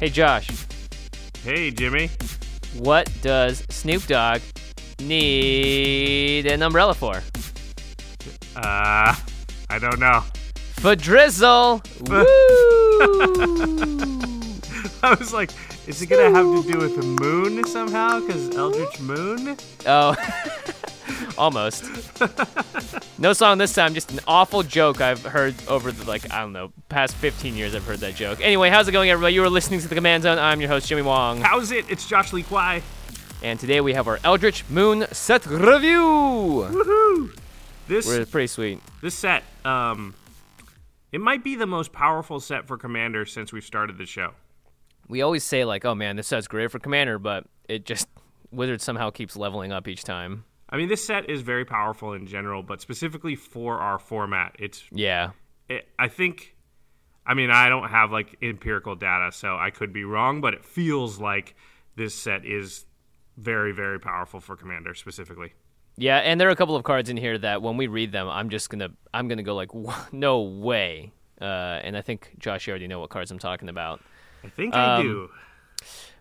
Hey, Josh. Hey, Jimmy. What does Snoop Dogg need an umbrella for? I don't know. For drizzle. Woo! I was like, is it going to have to do with the moon somehow? Because Eldritch Moon? Oh, almost. No song this time, just an awful joke I've heard over the, like, I don't know, past 15 years I've heard that joke. Anyway, how's it going, everybody? You are listening to The Command Zone. I'm your host, Jimmy Wong. How's it? It's Josh Lee Quai. And today we have our Eldritch Moon set review. Woohoo! We're pretty sweet. This set, it might be the most powerful set for Commander since we've started the show. We always say, like, oh man, this set's great for Commander, but it just, Wizards somehow keeps leveling up each time. I mean, this set is very powerful in general, but specifically for our format, it's... Yeah. I don't have, like, empirical data, so I could be wrong, but it feels like this set is very, very powerful for Commander specifically. Yeah, and there are a couple of cards in here that when we read them, I'm gonna go like, no way. And I think, Josh, you already know what cards I'm talking about. I think I do.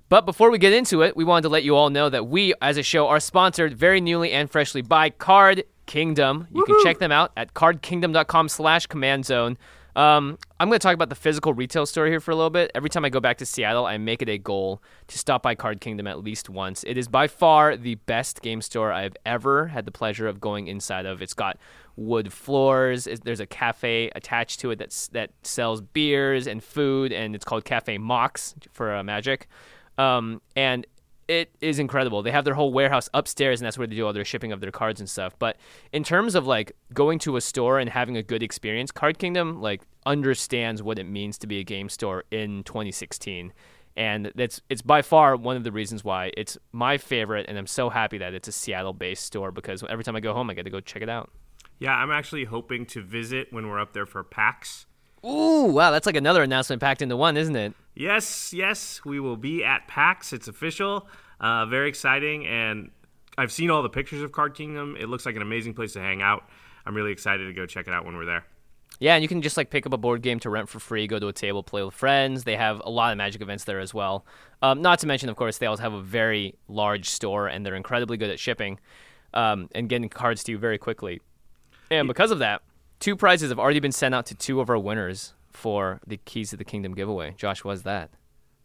But before we get into it, we wanted to let you all know that we, as a show, are sponsored very newly and freshly by Card Kingdom. You can check them out at cardkingdom.com/commandzone. I'm going to talk about the physical retail store here for a little bit. Every time I go back to Seattle, I make it a goal to stop by Card Kingdom at least once. It is by far the best game store I've ever had the pleasure of going inside of. It's got wood floors. There's a cafe attached to it that sells beers and food, and it's called Cafe Mox for Magic. And it is incredible. They have their whole warehouse upstairs, and that's where they do all their shipping of their cards and stuff. But in terms of, like, going to a store and having a good experience, Card Kingdom, like, understands what it means to be a game store in 2016. And it's by far one of the reasons why it's my favorite, and I'm so happy that it's a Seattle-based store because every time I go home, I get to go check it out. Yeah, I'm actually hoping to visit when we're up there for PAX. Ooh, wow, that's like another announcement packed into one, isn't it? Yes, we will be at PAX. It's official. Very exciting, and I've seen all the pictures of Card Kingdom. It looks like an amazing place to hang out. I'm really excited to go check it out when we're there. Yeah, and you can just, like, pick up a board game to rent for free, go to a table, play with friends. They have a lot of Magic events there as well. Not to mention, of course, they also have a very large store, and they're incredibly good at shipping and getting cards to you very quickly. And because of that, 2 prizes have already been sent out to 2 of our winners for the Keys to the Kingdom giveaway. Josh, what is that?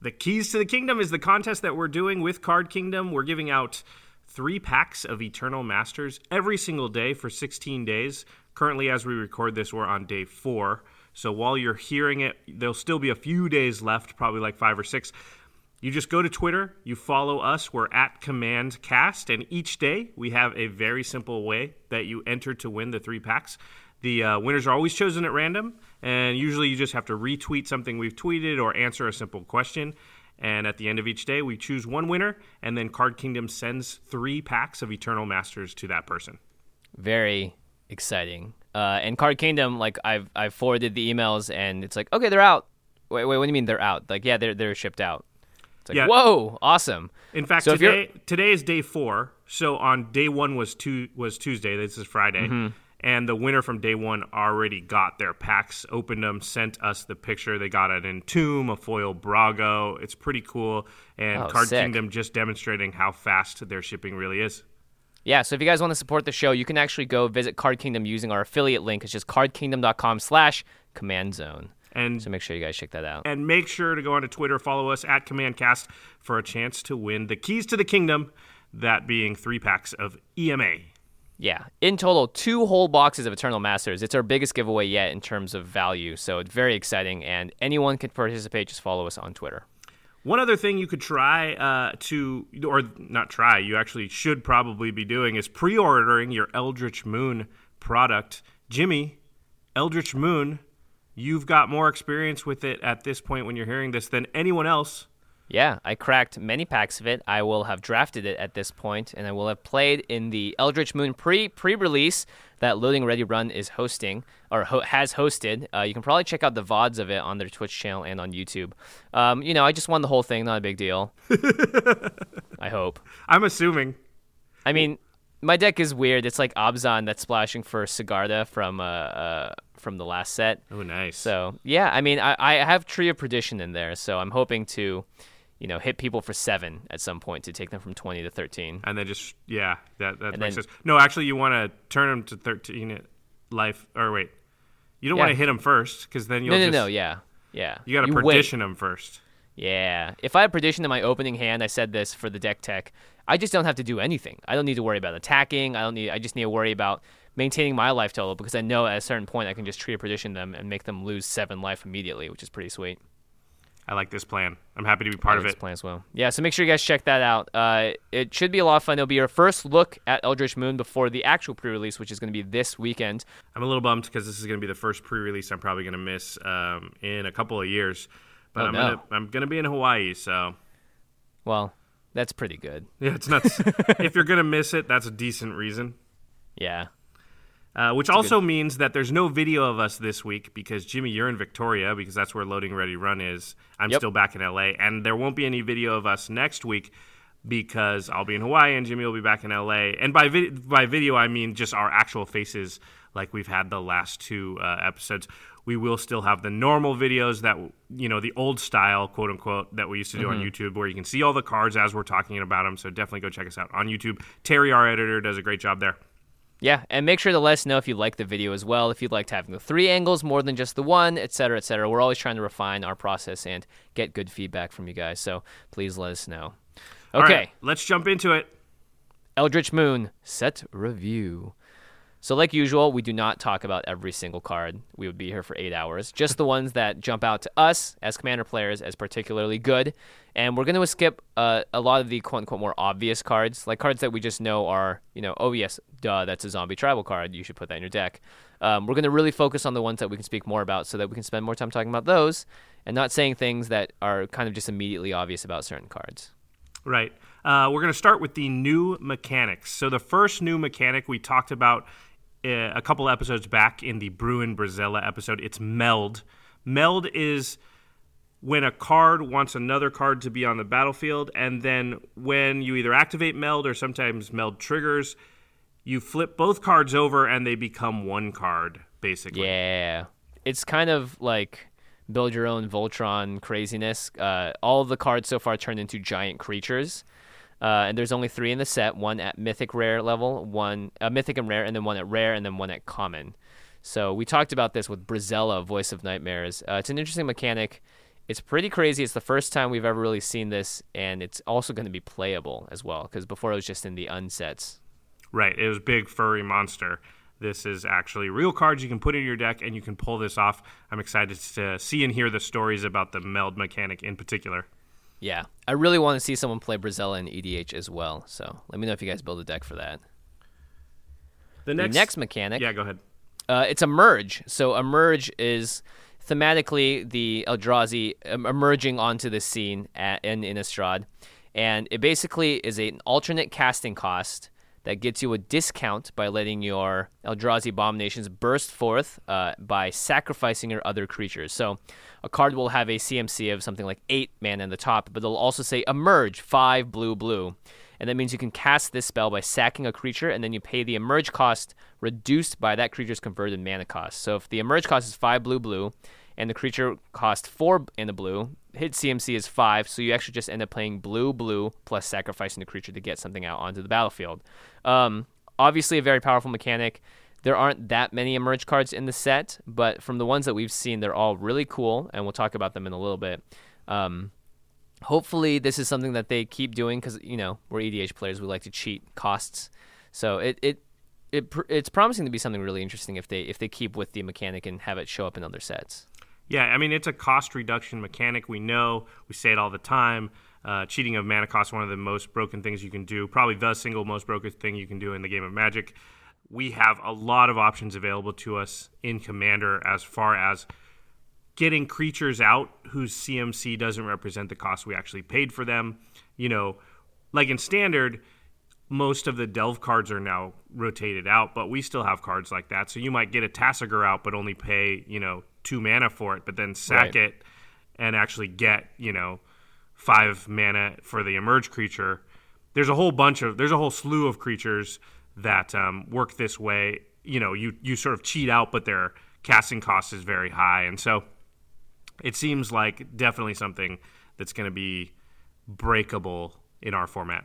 The Keys to the Kingdom is the contest that we're doing with Card Kingdom. We're giving out 3 packs of Eternal Masters every single day for 16 days. Currently, as we record this, we're on day 4. So while you're hearing it, there'll still be a few days left, probably like 5 or 6. You just go to Twitter, you follow us, we're at CommandCast, and each day we have a very simple way that you enter to win the 3 packs. The winners are always chosen at random, and usually you just have to retweet something we've tweeted or answer a simple question. And at the end of each day, we choose one winner, and then Card Kingdom sends 3 packs of Eternal Masters to that person. Very exciting. And Card Kingdom, like, I've forwarded the emails, and it's like, okay, they're out. Wait, what do you mean they're out? Like, yeah, they're shipped out. It's like, whoa, awesome. In fact, so today is day 4. So on day 1 was Tuesday. This is Friday. Mm-hmm. And the winner from day 1 already got their packs, opened them, sent us the picture. They got an Entomb, a foil Brago. It's pretty cool. And Card Kingdom just demonstrating how fast their shipping really is. Yeah, so if you guys want to support the show, you can actually go visit Card Kingdom using our affiliate link. It's just cardkingdom.com/CommandZone. And so make sure you guys check that out. And make sure to go onto Twitter, follow us at CommandCast for a chance to win the Keys to the Kingdom, that being 3 packs of EMA. Yeah, in total, 2 whole boxes of Eternal Masters. It's our biggest giveaway yet in terms of value, so it's very exciting, and anyone can participate. Just follow us on Twitter. One other thing you could try you actually should probably be doing, is pre-ordering your Eldritch Moon product. Jimmy, Eldritch Moon, you've got more experience with it at this point when you're hearing this than anyone else. Yeah, I cracked many packs of it. I will have drafted it at this point, and I will have played in the Eldritch Moon pre-release that Loading Ready Run is hosting, or has hosted. You can probably check out the VODs of it on their Twitch channel and on YouTube. I just won the whole thing. Not a big deal. I hope. I'm assuming. I mean, my deck is weird. It's like Abzan that's splashing for Sigarda from the last set. Oh, nice. So, yeah, I mean, I have Tree of Perdition in there, so I'm hoping to... hit people for 7 at some point to take them from 20 to 13. And then just, that makes sense. No, actually, you want to turn them to 13 life, or wait. You don't want to hit them first, because then you'll No, you got to perdition them first. Yeah. If I had perditioned in my opening hand, I said this for the deck tech, I just don't have to do anything. I don't need to worry about attacking. I just need to worry about maintaining my life total, because I know at a certain point I can just Tree of Perdition them and make them lose 7 life immediately, which is pretty sweet. I like this plan. I'm happy to be part of it. I like this plan as well. Yeah, so make sure you guys check that out. It should be a lot of fun. It'll be your first look at Eldritch Moon before the actual pre-release, which is going to be this weekend. I'm a little bummed because this is going to be the first pre-release I'm probably going to miss in a couple of years. But I'm going to be in Hawaii, so. Well, that's pretty good. Yeah, it's nuts. If you're going to miss it, that's a decent reason. Yeah. Which also means that there's no video of us this week because, Jimmy, you're in Victoria because that's where Loading Ready Run is. I'm still back in LA, and there won't be any video of us next week because I'll be in Hawaii and Jimmy will be back in LA. And by video, I mean just our actual faces like we've had the last 2 episodes. We will still have the normal videos that, the old style, quote unquote, that we used to do on YouTube, where you can see all the cards as we're talking about them. So definitely go check us out on YouTube. Terry, our editor, does a great job there. Yeah, and make sure to let us know if you like the video as well, if you liked having the 3 angles more than just the 1, et cetera, et cetera. We're always trying to refine our process and get good feedback from you guys, so please let us know. Okay. All right, let's jump into it. Eldritch Moon set review. So like usual, we do not talk about every single card. We would be here for 8 hours. Just the ones that jump out to us as Commander players as particularly good. And we're going to skip a lot of the quote-unquote more obvious cards, like cards that we just know are, that's a zombie tribal card. You should put that in your deck. We're going to really focus on the ones that we can speak more about so that we can spend more time talking about those and not saying things that are kind of just immediately obvious about certain cards. Right. We're going to start with the new mechanics. So the first new mechanic we talked about a couple episodes back in the Brisela episode, it's Meld. Meld is when a card wants another card to be on the battlefield, and then when you either activate Meld or sometimes Meld triggers, you flip both cards over and they become one card, basically. Yeah. It's kind of like... build your own Voltron craziness. All of the cards so far turned into giant creatures. And there's only 3 in the set, 1 at mythic rare level, 1 mythic and rare, and then 1 at rare, and then 1 at common. So we talked about this with Brisela, Voice of Nightmares. It's an interesting mechanic. It's pretty crazy. It's the first time we've ever really seen this, and it's also going to be playable as well, because before it was just in the unsets. Right. It was big furry monster. This is actually real cards you can put in your deck, and you can pull this off. I'm excited to see and hear the stories about the Meld mechanic in particular. Yeah, I really want to see someone play Brisela in EDH as well, so let me know if you guys build a deck for that. The next mechanic... Yeah, go ahead. It's Emerge. So Emerge is thematically the Eldrazi emerging onto the scene in Innistrad, and it basically is an alternate casting cost... That gets you a discount by letting your Eldrazi Abominations burst forth by sacrificing your other creatures. So a card will have a CMC of something like 8 mana in the top, but it'll also say Emerge, 5 blue blue. And that means you can cast this spell by sacking a creature, and then you pay the Emerge cost reduced by that creature's converted mana cost. So if the Emerge cost is 5 blue blue, and the creature cost 4 in the blue, hit CMC is 5, so you actually just end up playing blue blue plus sacrificing the creature to get something out onto the battlefield. Obviously a very powerful mechanic. There aren't that many Emerge cards in the set, but from the ones that we've seen, they're all really cool, and we'll talk about them in a little bit. Hopefully this is something that they keep doing, because you know we're EDH players, we like to cheat costs, so it's promising to be something really interesting if they keep with the mechanic and have it show up in other sets. Yeah, I mean, it's a cost reduction mechanic. We know, we say it all the time. Cheating of mana cost is one of the most broken things you can do, probably the single most broken thing you can do in the game of Magic. We have a lot of options available to us in Commander as far as getting creatures out whose CMC doesn't represent the cost we actually paid for them. You know, like in Standard, most of the Delve cards are now rotated out, but we still have cards like that. So you might get a Tassigur out but only pay, 2 mana for it, but then sack it and actually get 5 mana for the Emerge creature. There's a whole slew of creatures that work this way. You sort of cheat out, but their casting cost is very high, and so it seems like definitely something that's going to be breakable in our format.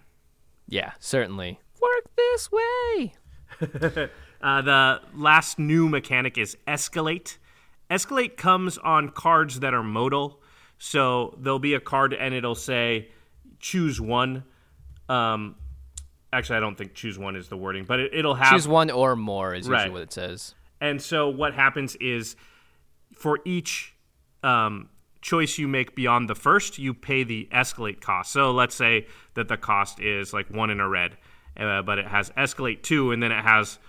Yeah, certainly. Work this way. The last new mechanic is Escalate. Escalate comes on cards that are modal, so there'll be a card and it'll say, choose one. Actually, I don't think choose one is the wording, but it'll have... Choose one or more is usually what it says. And so what happens is for each choice you make beyond the first, you pay the Escalate cost. So let's say that the cost is like 1 in a red, but it has Escalate 2, and then it has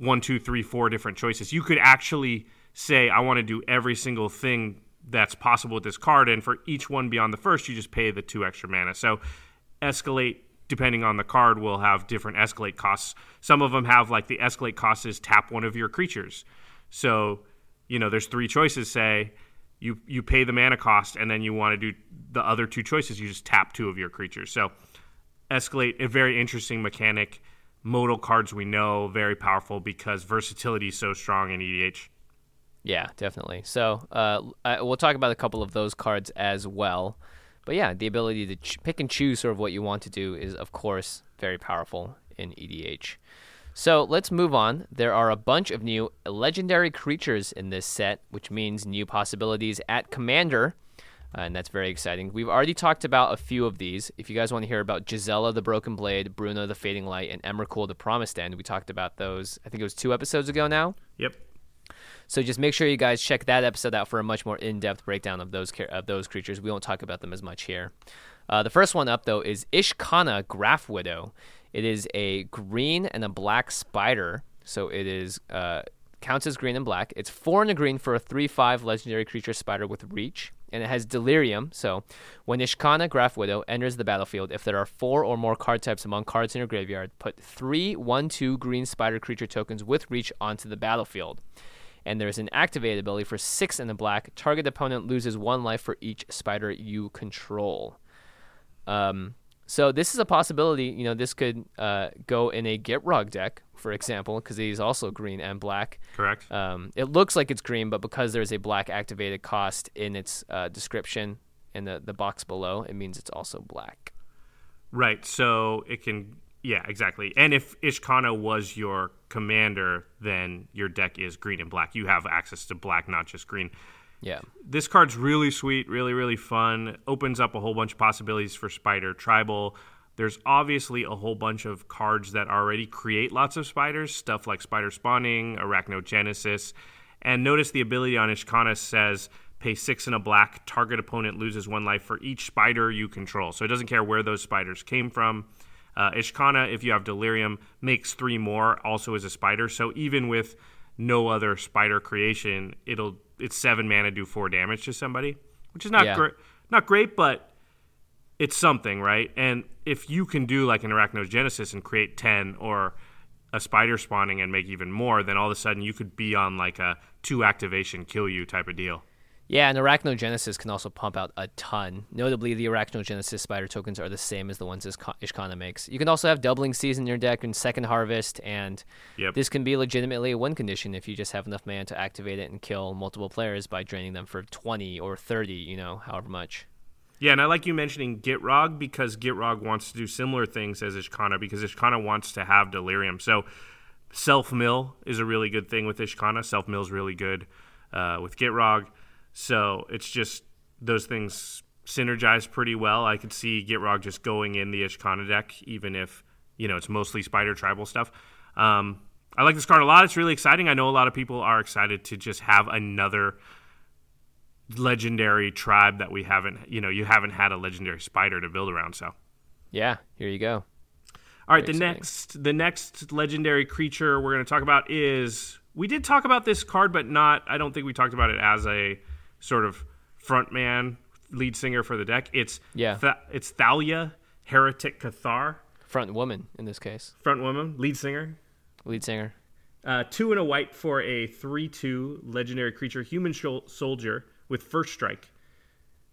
1, 2, 3, 4 different choices. You could actually... say, I want to do every single thing that's possible with this card, and for each one beyond the first, you just pay the 2 extra mana. So Escalate, depending on the card, will have different Escalate costs. Some of them have, like, the Escalate cost is tap one of your creatures. So, there's 3 choices, say, you pay the mana cost, and then you want to do the other 2 choices, you just tap 2 of your creatures. So Escalate, a very interesting mechanic. Modal cards we know, very powerful because versatility is so strong in EDH. Yeah, definitely. So we'll talk about a couple of those cards as well. But yeah, the ability to pick and choose sort of what you want to do is, of course, very powerful in EDH. So let's move on. There are a bunch of new legendary creatures in this set, which means new possibilities at Commander, and that's very exciting. We've already talked about a few of these. If you guys want to hear about Gisela the Broken Blade, Bruna the Fading Light, and Emrakul the Promised End, we talked about those, I think it was 2 episodes ago now. Yep. So just make sure you guys check that episode out for a much more in-depth breakdown of those creatures. We won't talk about them as much here. The first one up, though, is Ishkanah Grafwidow. It is a green and a black spider, so it is counts as green and black. It's 4 and a green for a 3/5 legendary creature spider with reach, and it has Delirium. So when Ishkanah Grafwidow enters the battlefield, if there are 4 or more card types among cards in your graveyard, put 3/1/2 green spider creature tokens with reach onto the battlefield. And there's an activated ability for 6 in the black. Target opponent loses 1 life for each spider you control. So this is a possibility. This could go in a Gitrog deck, for example, because he's also green and black. Correct. It looks like it's green, but because there's a black activated cost in its description in the box below, it means it's also black. Right. So it can... Yeah, exactly. And if Ishkanah was your commander, then your deck is green and black. You have access to black, not just green. Yeah. This card's really sweet, really, really fun. Opens up a whole bunch of possibilities for Spider Tribal. There's obviously a whole bunch of cards that already create lots of spiders, stuff like Spider Spawning, Arachnogenesis. And notice the ability on Ishkanah says, pay 6 in a black, target opponent loses 1 life for each spider you control. So it doesn't care where those spiders came from. Ishkanah, if you have Delirium, makes 3 more, also as a spider. So even with no other spider creation, it's 7 mana, do 4 damage to somebody, which is not great, but it's something, right? And if you can do like an Arachnogenesis and create 10 or a Spider Spawning and make even more, then all of a sudden you could be on like a 2 activation kill you type of deal. Yeah, and Arachnogenesis can also pump out a ton. Notably, the Arachnogenesis spider tokens are the same as the ones Ishkanah makes. You can also have Doubling Season in your deck and Second Harvest, and this can be legitimately a win condition if you just have enough mana to activate it and kill multiple players by draining them for 20 or 30, you know, however much. Yeah, and I like you mentioning Gitrog because Gitrog wants to do similar things as Ishkanah because Ishkanah wants to have Delirium. So self-mill is a really good thing with Ishkanah. Self-mill is really good with Gitrog. So it's just those things synergize pretty well. I could see Gitrog just going in the Ishkanah deck, even if, you know, it's mostly Spider Tribal stuff. I like this card a lot. It's really exciting. I know a lot of people are excited to just have another legendary tribe that we haven't, you know, you haven't had a legendary spider to build around. So, yeah, here you go. All right, the next legendary creature we're going to talk about is, we did talk about this card, but not, I don't think we talked about it as a sort of frontman, lead singer for the deck. It's Thalia Heretic Cathar. Front woman in this case. Front woman, lead singer. 2 and a white for a 3/2 legendary creature, human soldier with first strike.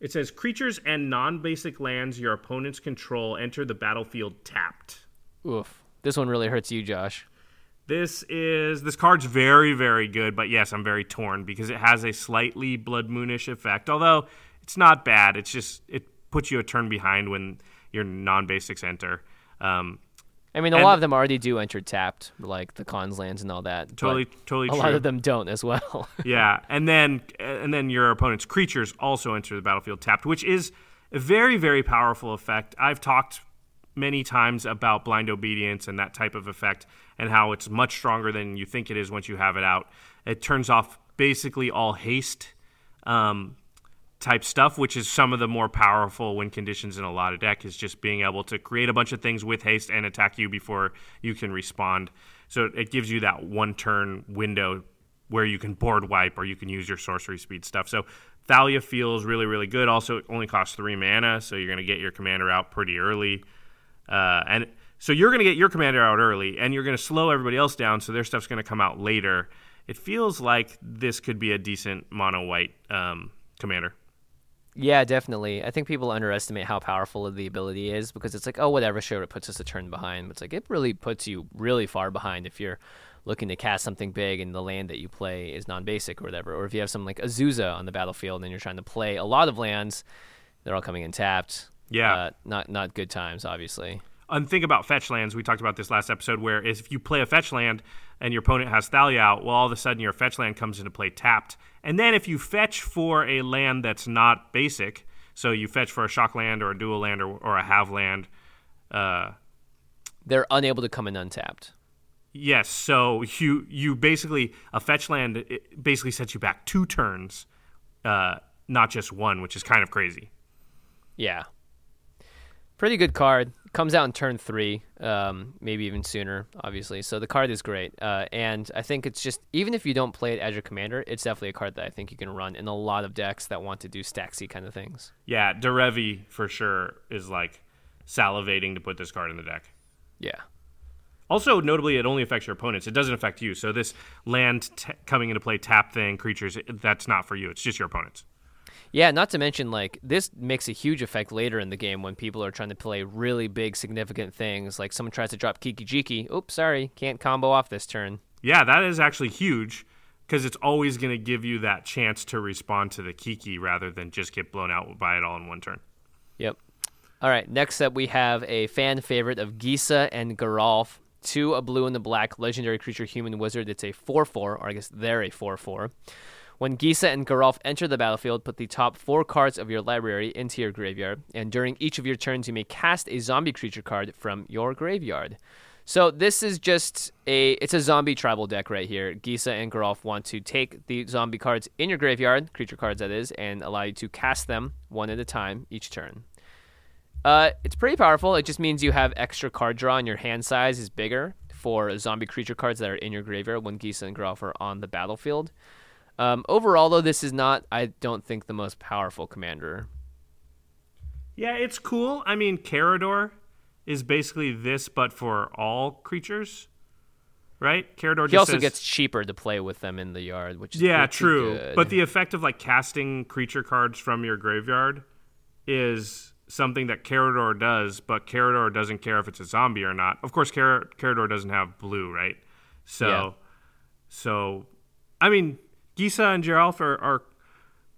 It says creatures and non-basic lands your opponents control enter the battlefield tapped. Oof, this one really hurts you, Josh. This card's very, very good, but yes, I'm very torn because it has a slightly Blood Moonish effect, although it's not bad. It's just, it puts you a turn behind when your non-basics enter. A lot of them already do enter tapped, like the Khans lands and all that. Totally true. A lot of them don't as well. Yeah, and then your opponent's creatures also enter the battlefield tapped, which is a very, very powerful effect. I've talked many times about blind obedience and that type of effect and how it's much stronger than you think it is once you have it out. It turns off basically all haste type stuff, which is some of the more powerful win conditions in a lot of deck, is just being able to create a bunch of things with haste and attack you before you can respond. So it gives you that one turn window where you can board wipe or you can use your sorcery speed stuff. So Thalia feels really, really good. Also, it only costs 3 mana, so you're going to get your commander out pretty early. And so you're going to get your commander out early, and you're going to slow everybody else down, so their stuff's going to come out later. It feels like this could be a decent mono-white commander. Yeah, definitely. I think people underestimate how powerful the ability is because it's like, oh, whatever, sure, it puts us a turn behind. But it's like, it really puts you really far behind if you're looking to cast something big and the land that you play is non-basic or whatever. Or if you have something like Azusa on the battlefield and you're trying to play a lot of lands, they're all coming in tapped. Yeah. Not good times, obviously. And think about fetch lands. We talked about this last episode where if you play a fetch land and your opponent has Thalia out, well, all of a sudden your fetch land comes into play tapped. And then if you fetch for a land that's not basic, so you fetch for a shock land or a dual land or a have land. They're unable to come in untapped. Yes. So you basically, a fetch land, it basically sets you back 2 turns, not just one, which is kind of crazy. Yeah. Pretty good card. Comes out in turn 3, maybe even sooner, obviously. So the card is great. And I think it's just, even if you don't play it as your commander, it's definitely a card that I think you can run in a lot of decks that want to do stacksy kind of things. Yeah, Derevi for sure is like salivating to put this card in the deck. Yeah. Also, notably, it only affects your opponents. It doesn't affect you. So this land coming into play tap thing, creatures, that's not for you. It's just your opponents. Yeah, not to mention, like, this makes a huge effect later in the game when people are trying to play really big, significant things. Like, someone tries to drop Kikijiki. Oops, sorry, can't combo off this turn. Yeah, that is actually huge because it's always going to give you that chance to respond to the Kiki rather than just get blown out by it all in one turn. Yep. All right, next up we have a fan favorite of Gisa and Geralf. 2, a blue and a black, legendary creature, human wizard. It's a 4-4, or I guess they're a 4-4. When Gisa and Geralf enter the battlefield, put the top 4 cards of your library into your graveyard, and during each of your turns, you may cast a zombie creature card from your graveyard. So this is just it's a zombie tribal deck right here. Gisa and Geralf want to take the zombie cards in your graveyard, creature cards that is, and allow you to cast them one at a time each turn. It's pretty powerful. It just means you have extra card draw, and your hand size is bigger for zombie creature cards that are in your graveyard when Gisa and Geralf are on the battlefield. Overall, though, this is not, I don't think, the most powerful commander. Yeah, it's cool. I mean, Karador is basically this, but for all creatures, right? Karador. He also gets cheaper to play with them in the yard, which is true. Good. But the effect of like casting creature cards from your graveyard is something that Karador does, but Karador doesn't care if it's a zombie or not. Of course, Karador doesn't have blue, right? So, so, I mean, Gisa and Geralf are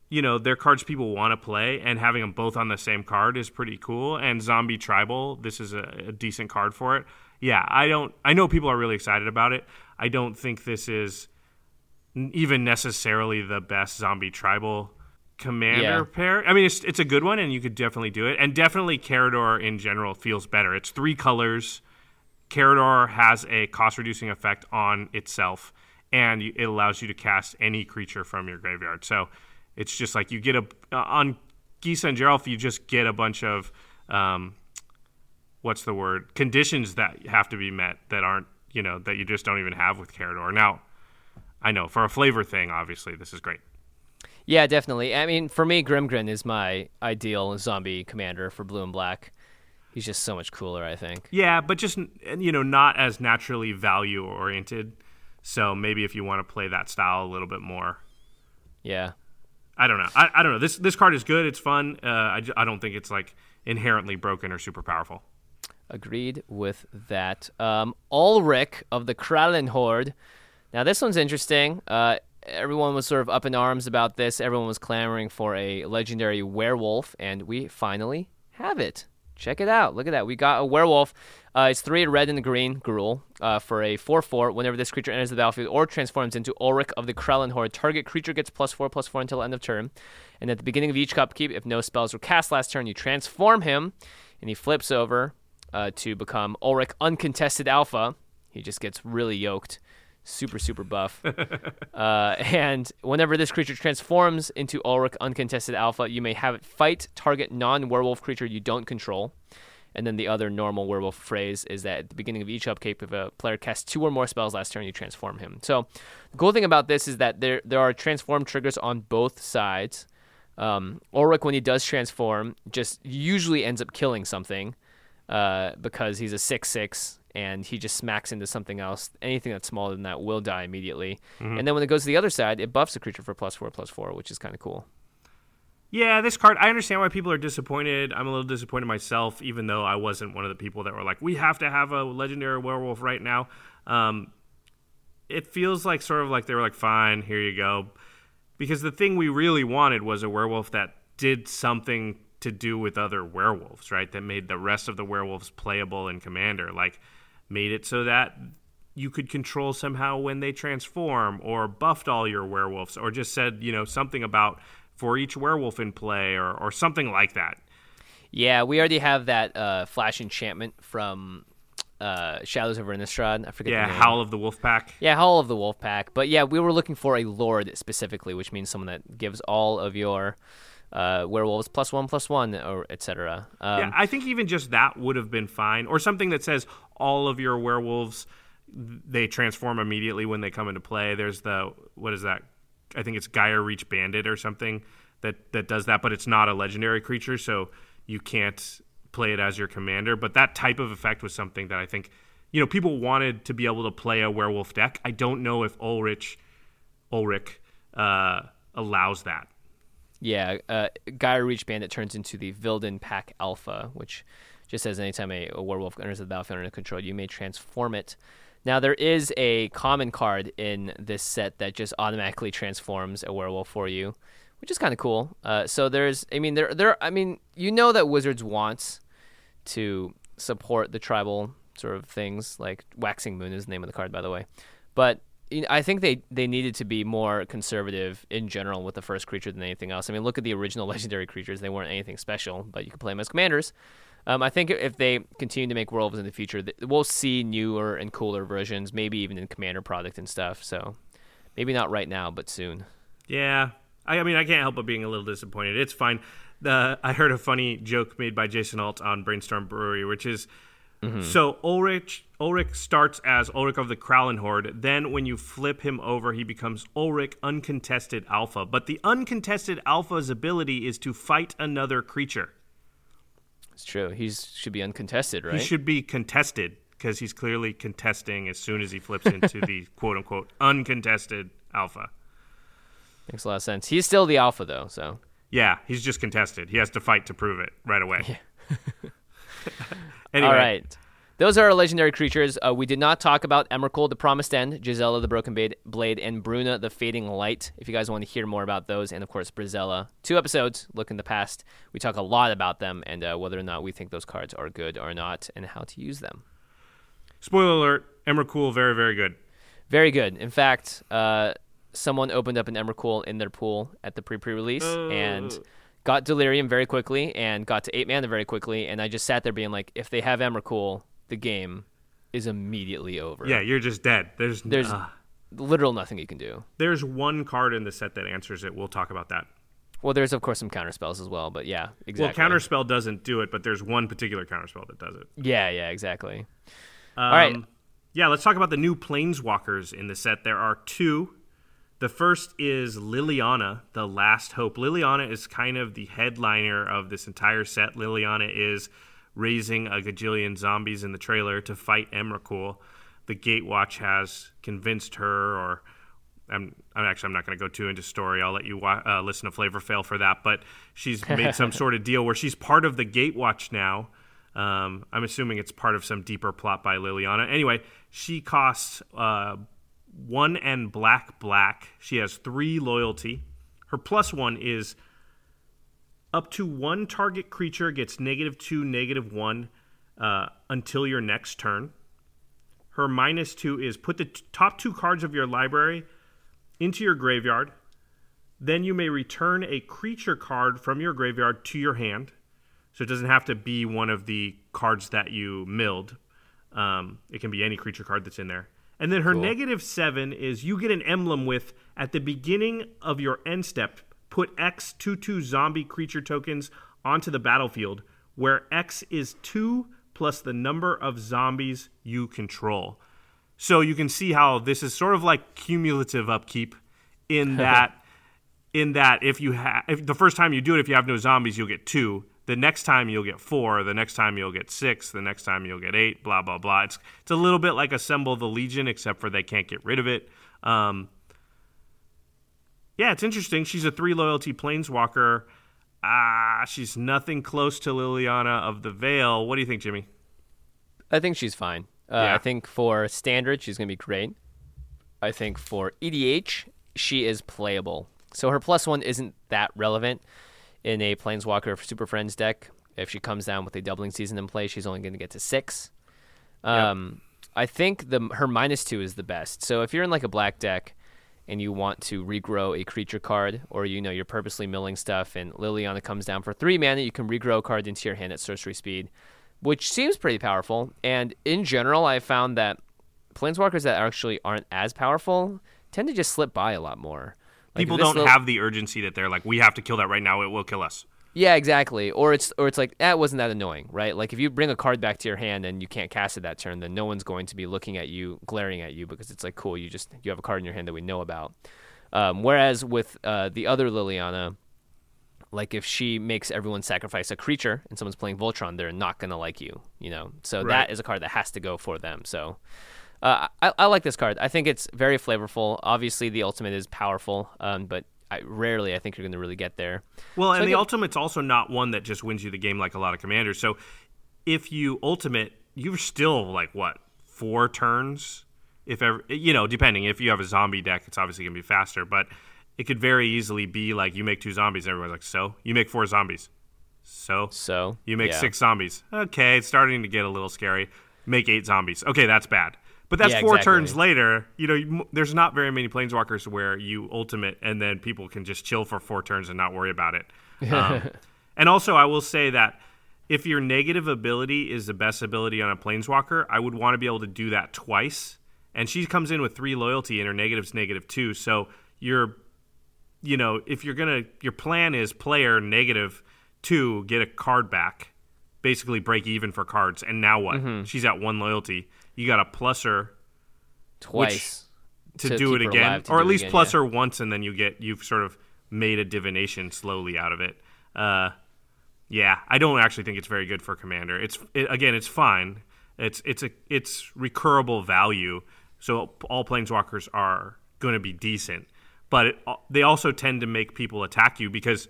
you know, they're cards people want to play, and having them both on the same card is pretty cool. And Zombie Tribal, this is a decent card for it. Yeah, I know people are really excited about it. I don't think this is even necessarily the best Zombie Tribal commander pair. I mean, it's a good one, and you could definitely do it. And definitely Karador in general feels better. It's three colors. Karador has a cost-reducing effect on itself, and it allows you to cast any creature from your graveyard. So it's just like you get on Gisa and Geralf, you just get a bunch of, conditions that have to be met that aren't, you know, that you just don't even have with Karador. Now, I know, for a flavor thing, obviously, this is great. Yeah, definitely. I mean, for me, Grimgrin is my ideal zombie commander for blue and black. He's just so much cooler, I think. Yeah, but just, you know, not as naturally value-oriented. So maybe if you want to play that style a little bit more. Yeah. I don't know. I don't know. This card is good. It's fun. I don't think it's like inherently broken or super powerful. Agreed with that. Ulrich of the Krallenhorde. Now this one's interesting. Everyone was sort of up in arms about this. Everyone was clamoring for a legendary werewolf, and we finally have it. Check it out. Look at that. We got a werewolf. It's 3 red and green gruel for a 4/4. Whenever this creature enters the battlefield or transforms into Ulrich of the Krallenhorde, target creature gets +4/+4 until end of turn. And at the beginning of each upkeep, if no spells were cast last turn, you transform him, and he flips over to become Ulrich uncontested alpha. He just gets really yoked. Super, super buff. And whenever this creature transforms into Ulrich uncontested alpha, you may have it fight target non-werewolf creature you don't control. And then the other normal werewolf phrase is that at the beginning of each upkeep, if a player casts 2 or more spells last turn, you transform him. So the cool thing about this is that there are transform triggers on both sides. Ulrich, when he does transform, just usually ends up killing something because he's a 6/6. And he just smacks into something else. Anything that's smaller than that will die immediately. Mm-hmm. And then when it goes to the other side, it buffs the creature for +4/+4, which is kind of cool. Yeah, this card, I understand why people are disappointed. I'm a little disappointed myself, even though I wasn't one of the people that were like, we have to have a legendary werewolf right now. It feels like sort of like they were like, fine, here you go. Because the thing we really wanted was a werewolf that did something to do with other werewolves, right? That made the rest of the werewolves playable in Commander. Like, made it so that you could control somehow when they transform, or buffed all your werewolves, or just said, you know, something about for each werewolf in play, or something like that. Yeah, we already have that flash enchantment from Shadows of Innistrad. I forget the name. Howl of the Wolfpack. Yeah, Howl of the Wolfpack. But yeah, we were looking for a Lord specifically, which means someone that gives all of your werewolves +1/+1, or etc. Yeah, I think even just that would have been fine, or something that says all of your werewolves, they transform immediately when they come into play. There's the, what is that? I think it's Gaia Reach Bandit or something that does that, but it's not a legendary creature, so you can't play it as your commander. But that type of effect was something that I think, you know, people wanted to be able to play a werewolf deck. I don't know if Ulrich allows that. Yeah, Gaia Reach Bandit turns into the Vildan Pack Alpha, which just says anytime a werewolf enters the battlefield under control, you may transform it. Now, there is a common card in this set that just automatically transforms a werewolf for you, which is kind of cool. So there's, I mean, you know that Wizards wants to support the tribal sort of things, like Waxing Moon is the name of the card, by the way. But I think they needed to be more conservative in general with the first creature than anything else. I mean, look at the original legendary creatures. They weren't anything special, but you could play them as commanders. I think if they continue to make werewolves in the future, we'll see newer and cooler versions, maybe even in Commander product and stuff. So maybe not right now, but soon. Yeah. I mean, I can't help but being a little disappointed. It's fine. I heard a funny joke made by Jason Alt on Brainstorm Brewery, which is, so Ulrich starts as Ulrich of the Krallenhorde. Then when you flip him over, he becomes Ulrich uncontested alpha. But the uncontested alpha's ability is to fight another creature. It's true. He should be uncontested, right? He should be contested because he's clearly contesting as soon as he flips into the quote-unquote uncontested alpha. Makes a lot of sense. He's still the alpha, though, so... Yeah, he's just contested. He has to fight to prove it right away. Yeah. Anyway. All right. Those are our legendary creatures. We did not talk about Emrakul the Promised End, Gisela the Broken Blade, and Bruna the Fading Light. If you guys want to hear more about those, and of course Brisela. 2 episodes, look in the past. We talk a lot about them and whether or not we think those cards are good or not and how to use them. Spoiler alert, Emrakul, very, very good. Very good. In fact, someone opened up an Emrakul in their pool at the pre-release and... got Delirium very quickly and got to 8 mana very quickly, and I just sat there being like, if they have Emrakul, the game is immediately over. Yeah, you're just dead. There's literal nothing you can do. There's one card in the set that answers it. We'll talk about that. Well, there's, of course, some counterspells as well, but yeah, exactly. Well, counterspell doesn't do it, but there's one particular counterspell that does it. Yeah, exactly. All right. Yeah, let's talk about the new Planeswalkers in the set. There are 2. The first is Liliana, the Last Hope. Liliana is kind of the headliner of this entire set. Liliana is raising a gajillion zombies in the trailer to fight Emrakul. The Gatewatch has convinced her, or I'm not going to go too into story. I'll let you listen to Flavorfail for that. But she's made some sort of deal where she's part of the Gatewatch now. I'm assuming it's part of some deeper plot by Liliana. Anyway, she costs... 1 and black. She has 3 loyalty. Her +1 is up to 1 target creature gets -2, -1 until your next turn. Her -2 is put the top 2 cards of your library into your graveyard. Then you may return a creature card from your graveyard to your hand. So it doesn't have to be one of the cards that you milled. It can be any creature card that's in there. And then her -7 is you get an emblem with, at the beginning of your end step, put X/2/2 zombie creature tokens onto the battlefield, where X is 2 plus the number of zombies you control. So you can see how this is sort of like cumulative upkeep in that if the first time you do it, if you have no zombies, you'll get 2. The next time you'll get 4, the next time you'll get 6, the next time you'll get 8, blah, blah, blah. It's a little bit like Assemble the Legion, except for they can't get rid of it. Yeah, it's interesting. She's a 3 loyalty planeswalker. She's nothing close to Liliana of the Veil. What do you think, Jimmy? I think she's fine. I think for Standard, she's going to be great. I think for EDH, she is playable. So her +1 isn't that relevant. In a Planeswalker Super Friends deck, if she comes down with a Doubling Season in play, she's only going to get to 6. Yep. I think her -2 is the best. So if you're in like a black deck and you want to regrow a creature card, or you know you're purposely milling stuff, and Liliana comes down for 3 mana, you can regrow a card into your hand at sorcery speed, which seems pretty powerful. And in general, I found that Planeswalkers that actually aren't as powerful tend to just slip by a lot more. Like people don't have the urgency that they're like, we have to kill that right now. It will kill us. Yeah, exactly. Or it's like, that wasn't that annoying, right? Like if you bring a card back to your hand and you can't cast it that turn, then no one's going to be looking at you, glaring at you, because it's like, cool, you have a card in your hand that we know about. Whereas with the other Liliana, like if she makes everyone sacrifice a creature and someone's playing Voltron, they're not going to like you, you know? So right. That is a card that has to go for them. So... I like this card. I think it's very flavorful. Obviously, the ultimate is powerful, but I think you're going to really get there. Well, so the ultimate's also not one that just wins you the game like a lot of commanders. So if you ultimate, you're still like, what, 4 turns? If ever, you know, depending. If you have a zombie deck, it's obviously going to be faster, but it could very easily be like you make 2 zombies, and everyone's like, so? You make 4 zombies. So? You make 6 zombies. Okay, it's starting to get a little scary. Make 8 zombies. Okay, that's bad. But that's 4 turns later. You know, there's not very many Planeswalkers where you ultimate and then people can just chill for 4 turns and not worry about it. And also, I will say that if your negative ability is the best ability on a Planeswalker, I would want to be able to do that twice. And she comes in with 3 loyalty and her negative's -2. So your plan is player -2, get a card back, basically break even for cards. And now what? Mm-hmm. She's at 1 loyalty. You got to plus her twice to do it again, or at least plus her once, and then you've sort of made a divination slowly out of it. Yeah, I don't actually think it's very good for Commander. It's fine. It's recurable value, so all Planeswalkers are going to be decent. But they also tend to make people attack you because,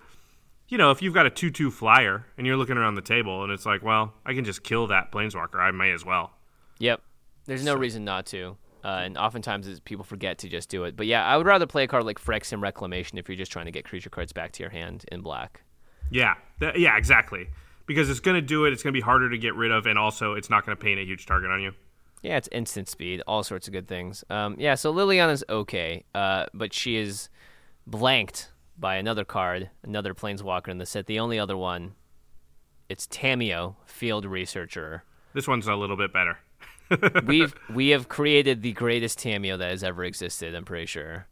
you know, if you've got a 2/2 flyer and you're looking around the table and it's like, well, I can just kill that Planeswalker. I may as well. Yep. There's no reason not to. And oftentimes people forget to just do it. But yeah, I would rather play a card like Phyrexian Reclamation if you're just trying to get creature cards back to your hand in black. Yeah. Yeah, exactly. Because it's going to do it. It's going to be harder to get rid of. And also, it's not going to paint a huge target on you. Yeah, it's instant speed. All sorts of good things. Yeah, so Liliana's okay. But she is blanked by another card, another Planeswalker in the set. The only other one, it's Tamiyo, Field Researcher. This one's a little bit better. We have created the greatest Tamiyo that has ever existed, I'm pretty sure.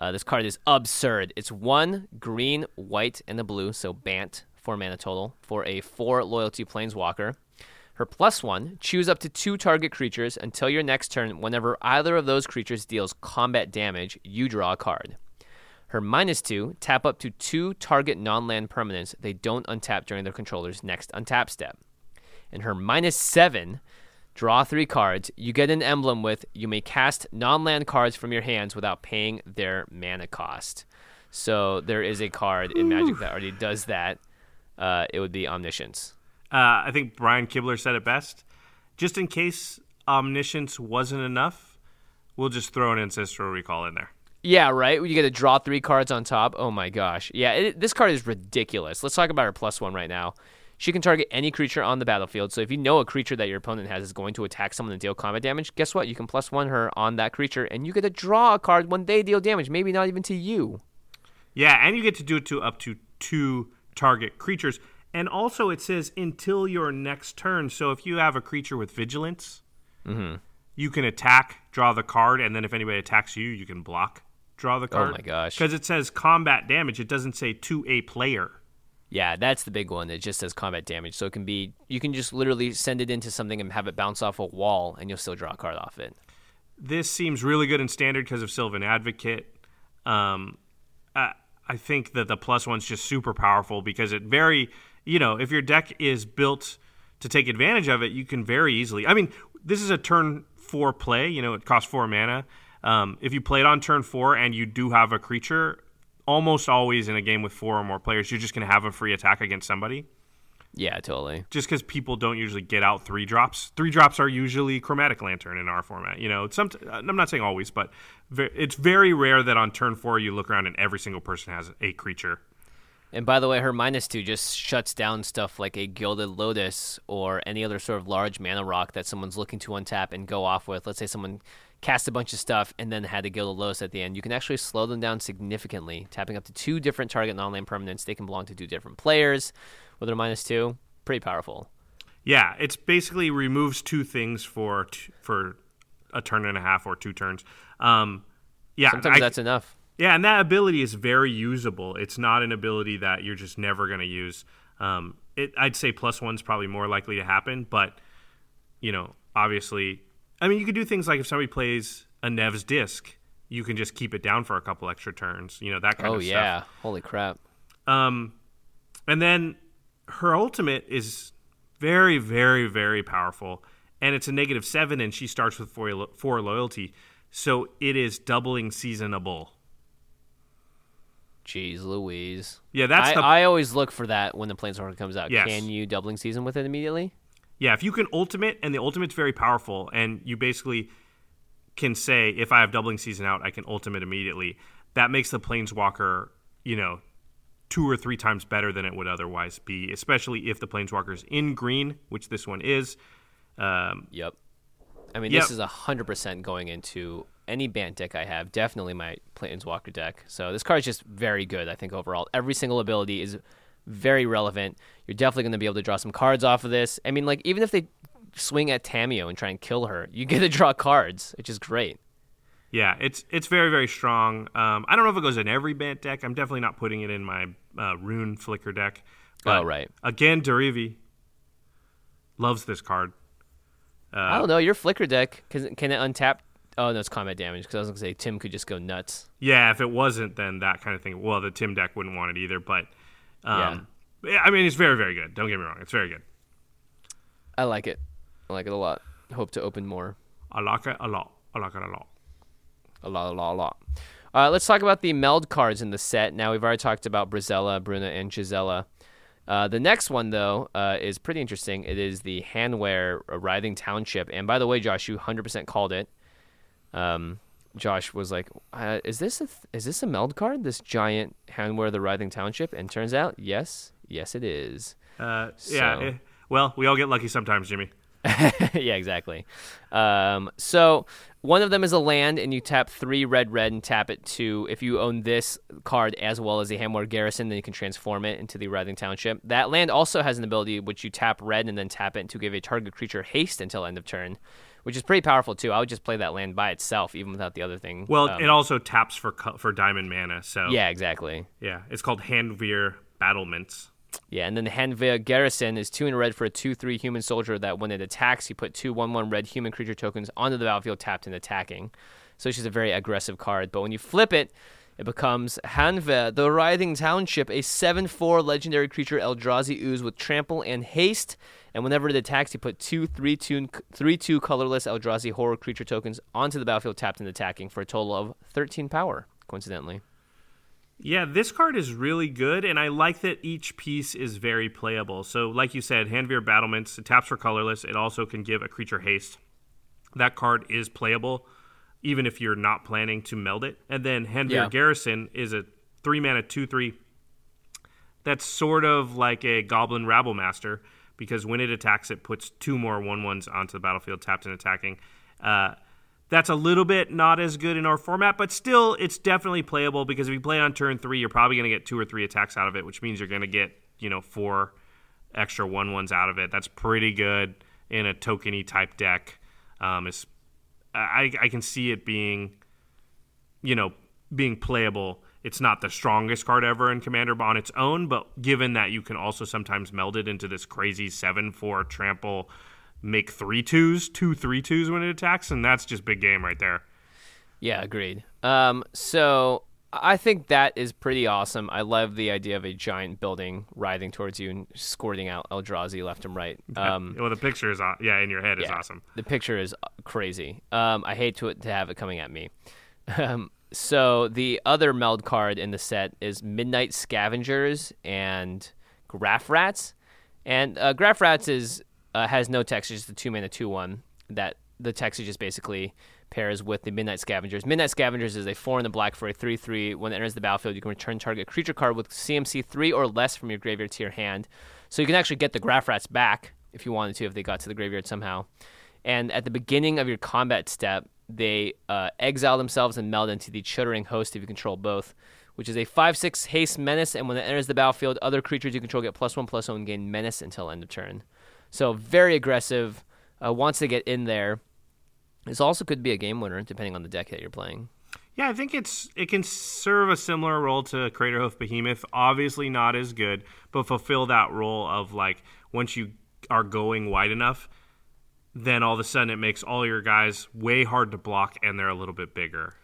This card is absurd. It's 1 green, white, and a blue, so Bant, 4 mana total, for a 4 loyalty Planeswalker. Her +1, choose up to 2 target creatures until your next turn. Whenever either of those creatures deals combat damage, you draw a card. Her -2, tap up to 2 target non-land permanents they don't untap during their controller's next untap step. And her -7... draw 3 cards. You get an emblem with, you may cast non-land cards from your hands without paying their mana cost. So there is a card in Magic that already does that. It would be Omniscience. I think Brian Kibler said it best. Just in case Omniscience wasn't enough, we'll just throw an Ancestral Recall in there. Yeah, right? You get to draw 3 cards on top. Oh my gosh. Yeah, this card is ridiculous. Let's talk about her +1 right now. She can target any creature on the battlefield. So if you know a creature that your opponent has is going to attack someone and deal combat damage, guess what? You can +1 her on that creature, and you get to draw a card when they deal damage, maybe not even to you. Yeah, and you get to do it to up to 2 target creatures. And also it says until your next turn. So if you have a creature with Vigilance, you can attack, draw the card, and then if anybody attacks you, you can block, draw the card. Oh, my gosh. Because it says combat damage. It doesn't say to a player. Yeah, that's the big one. It just says combat damage. So it can be, you can just literally send it into something and have it bounce off a wall, and you'll still draw a card off it. This seems really good in Standard because of Sylvan Advocate. I think that the +1's just super powerful because it very, you know, if your deck is built to take advantage of it, you can very easily. I mean, this is a turn 4 play. You know, it costs 4 mana. If you play it on turn 4 and you do have a creature, almost always in a game with 4 or more players, you're just going to have a free attack against somebody. Yeah, totally. Just because people don't usually get out 3-drops. 3-drops are usually Chromatic Lantern in our format. You know, I'm not saying always, but it's very rare that on turn 4 you look around and every single person has a creature. And by the way, her -2 just shuts down stuff like a Gilded Lotus or any other sort of large mana rock that someone's looking to untap and go off with. Let's say someone cast a bunch of stuff, and then had to Gilded Lotus at the end. You can actually slow them down significantly, tapping up to 2 different target non-land permanents. They can belong to 2 different players with a -2. Pretty powerful. Yeah, it's basically removes 2 things for a turn and a half or 2 turns. Sometimes that's enough. Yeah, and that ability is very usable. It's not an ability that you're just never going to use. I'd say +1's probably more likely to happen, but, you know, obviously, I mean, you could do things like if somebody plays a Nev's Disc, you can just keep it down for a couple extra turns. You know, that kind of stuff. Oh, yeah. Holy crap. And then her ultimate is very, very, very powerful. And it's a -7, and she starts with 4 loyalty. So it is doubling seasonable. Jeez Louise. Yeah, I always look for that when the Planeswalker comes out. Yes. Can you doubling season with it immediately? Yeah, if you can ultimate, and the ultimate's very powerful, and you basically can say, if I have doubling season out, I can ultimate immediately. That makes the Planeswalker, you know, 2 or 3 times better than it would otherwise be, especially if the Planeswalker is in green, which this one is. Yep. I mean, This is 100% going into any Bant deck I have, definitely my Planeswalker deck. So this card is just very good, I think, overall. Every single ability is very relevant. You're definitely going to be able to draw some cards off of this. I mean, like, even if they swing at Tamiyo and try and kill her, you get to draw cards, which is great. Yeah, it's very, very strong. I don't know if it goes in every Bant deck. I'm definitely not putting it in my Rune Flicker deck. But oh, right. Again, Derivi loves this card. I don't know. Your Flicker deck, can it untap? Oh, no, it's combat damage, because I was going to say Tim could just go nuts. Yeah, if it wasn't, then that kind of thing. Well, the Tim deck wouldn't want it either, but... I mean, it's very, very good. Don't get me wrong. It's very good. I like it. I like it a lot. Hope to open more. I like it a lot. I like it a lot. A lot, a lot, a lot. Let's talk about the Meld cards in the set. Now, we've already talked about Brisela, Bruna, and Gisela. The next one, though, is pretty interesting. It is the Hanweir Writhing Township. And by the way, Josh, you 100% called it. Josh was like, is this a Meld card, this giant Hanweir the Writhing Township? And turns out, yes, it is. Yeah, well, we all get lucky sometimes, Jimmy. Yeah, exactly. So one of them is a land, and you tap 3 red and tap it to, if you own this card as well as the Hanweir Garrison, then you can transform it into the Writhing Township. That land also has an ability which you tap red and then tap it to give a target creature haste until end of turn, which is pretty powerful too. I would just play that land by itself, even without the other thing. Well, it also taps for diamond mana. So yeah, exactly. Yeah, it's called Hanweir Battlements. Yeah, and then the Hanweir Garrison is 2 in red for a 2/3 human soldier that when it attacks, you put 2/1/1 red human creature tokens onto the battlefield tapped and attacking. So she's a very aggressive card. But when you flip it, it becomes Hanweir, the Writhing Township, a 7/4 legendary creature Eldrazi Ooze with trample and haste. And whenever it attacks, you put 2/3/2 colorless Eldrazi horror creature tokens onto the battlefield tapped and attacking for a total of 13 power, coincidentally. Yeah, this card is really good, and I like that each piece is very playable. So, like you said, Hanweir Battlements, it taps for colorless. It also can give a creature haste. That card is playable, even if you're not planning to meld it. And then Hanweir Garrison is a 3-mana 2/3 that's sort of like a Goblin Rabble Master, because when it attacks, it puts 2 more 1/1s onto the battlefield, tapped and attacking. That's a little bit not as good in our format, but still, it's definitely playable, because if you play on turn 3, you're probably going to get 2 or 3 attacks out of it, which means you're going to get 4 extra 1/1s out of it. That's pretty good in a tokeny type deck. I can see it being playable. It's not the strongest card ever in Commander on its own, but given that you can also sometimes meld it into this crazy 7/4 trample, make 2/3/2s when it attacks, and that's just big game right there. Yeah, agreed. So I think that is pretty awesome. I love the idea of a giant building writhing towards you and squirting out Eldrazi left and right. Well, the picture is in your head is awesome. The picture is crazy. I hate to have it coming at me. So the other Meld card in the set is Midnight Scavengers and Graph Rats, and Graph Rats is has no text. It's just a 2-mana 2/1 that the text just basically pairs with the Midnight Scavengers. Midnight Scavengers is a 4 in the black for a 3/3. When it enters the battlefield, you can return target creature card with CMC 3 or less from your graveyard to your hand. So you can actually get the Graph Rats back if you wanted to, if they got to the graveyard somehow. And at the beginning of your combat step, they exile themselves and meld into the Chittering Host if you control both, which is a 5/6 haste menace. And when it enters the battlefield, other creatures you control get +1/+1 and gain menace until end of turn. So very aggressive, wants to get in there. This also could be a game winner, depending on the deck that you're playing. Yeah, I think it can serve a similar role to Craterhoof Behemoth. Obviously not as good, but fulfill that role of, like, once you are going wide enough, then all of a sudden it makes all your guys way hard to block, and they're a little bit bigger.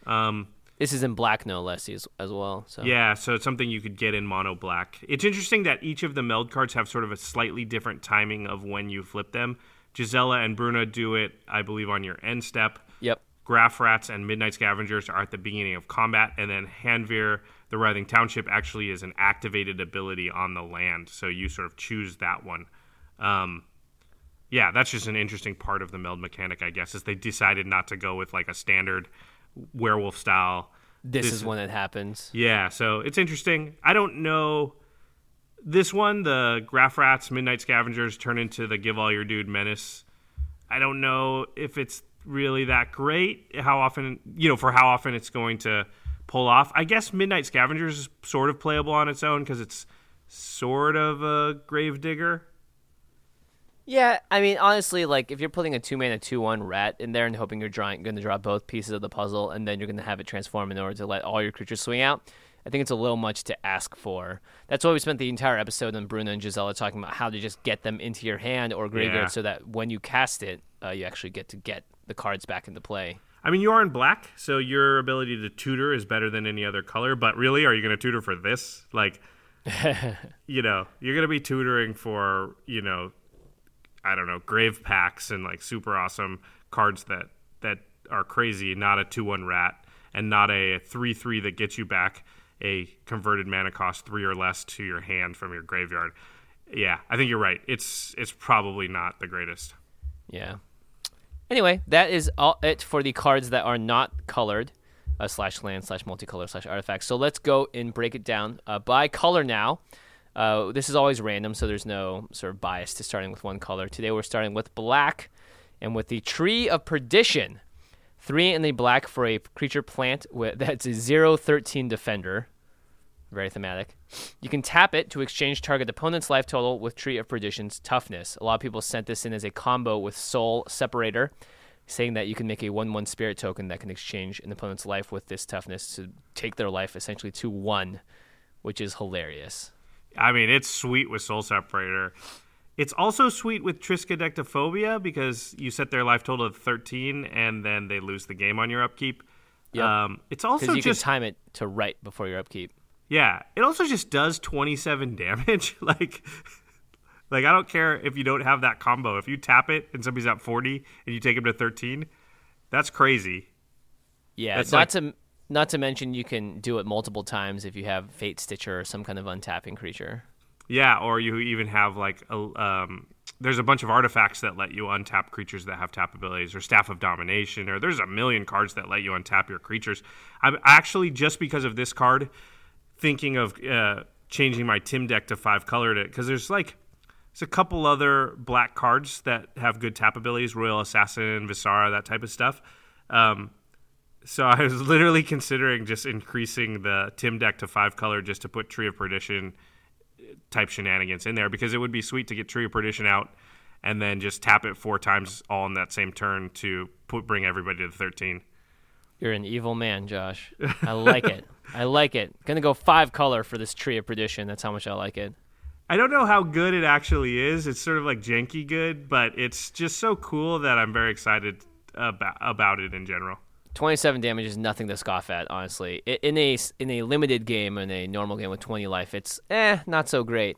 This is in black, no less, as well. So. Yeah, so it's something you could get in mono black. It's interesting that each of the Meld cards have sort of a slightly different timing of when you flip them. Gisela and Bruna do it, I believe, on your end step. Yep. Graph Rats and Midnight Scavengers are at the beginning of combat, and then Hanweir, the Writhing Township, actually is an activated ability on the land, so you sort of choose that one. Yeah, that's just an interesting part of the Meld mechanic, I guess, is they decided not to go with like a standard werewolf style. This is when it happens. Yeah, so it's interesting. I don't know. This one, the Graph Rats, Midnight Scavengers turn into the Give All Your Dude Menace. I don't know if it's really that great, how often it's going to pull off. I guess Midnight Scavengers is sort of playable on its own because it's sort of a Gravedigger. Yeah, I mean, honestly, like, if you're putting a 2-mana 2/1 rat in there and hoping you're going to draw both pieces of the puzzle, and then you're going to have it transform in order to let all your creatures swing out, I think it's a little much to ask for. That's why we spent the entire episode on Bruna and Gisela talking about how to just get them into your hand or graveyard so that when you cast it, you actually get the cards back into play. I mean, you are in black, so your ability to tutor is better than any other color, but really, are you going to tutor for this? Like, you know, you're going to be tutoring for, you know, I don't know, grave packs and like super awesome cards that are crazy, not a 2/1 rat and not a 3/3 that gets you back a converted mana cost 3 or less to your hand from your graveyard. Yeah, I think you're right. It's probably not the greatest. Yeah. Anyway, that is all it for the cards that are not colored, slash land, slash multicolor, slash artifacts. So let's go and break it down by color now. This is always random, so there's no sort of bias to starting with one color. Today we're starting with black and with the Tree of Perdition. 3 in the black for a creature plant that's a 0/13 defender. Very thematic. You can tap it to exchange target opponent's life total with Tree of Perdition's toughness. A lot of people sent this in as a combo with Soul Separator, saying that you can make a 1/1 spirit token that can exchange an opponent's life with this toughness to take their life essentially to 1, which is hilarious. I mean, it's sweet with Soul Separator. It's also sweet with Triskaidectophobia because you set their life total to 13 and then they lose the game on your upkeep. Yep. It's also just... Because you can time it to right before your upkeep. Yeah, it also just does 27 damage. like I don't care if you don't have that combo. If you tap it and somebody's at 40 and you take him to 13, that's crazy. Yeah, that's not to mention you can do it multiple times if you have Fate Stitcher or some kind of untapping creature. Yeah, or you even have like there's a bunch of artifacts that let you untap creatures that have tap abilities, or Staff of Domination, or there's a million cards that let you untap your creatures. I'm actually, just because of this card, thinking of changing my Tim deck to 5 colored it, because there's a couple other black cards that have good tap abilities, Royal Assassin, Visara, that type of stuff. So I was literally considering just increasing the Tim deck to 5 color just to put Tree of Perdition type shenanigans in there, because it would be sweet to get Tree of Perdition out and then just tap it 4 times all in that same turn to bring everybody to 13. You're an evil man, Josh. I like it. I like it. Gonna go 5 color for this Tree of Perdition. That's how much I like it. I don't know how good it actually is. It's sort of like janky good, but it's just so cool that I'm very excited about it in general. 27 damage is nothing to scoff at, honestly. In a limited game, in a normal game with 20 life, it's not so great.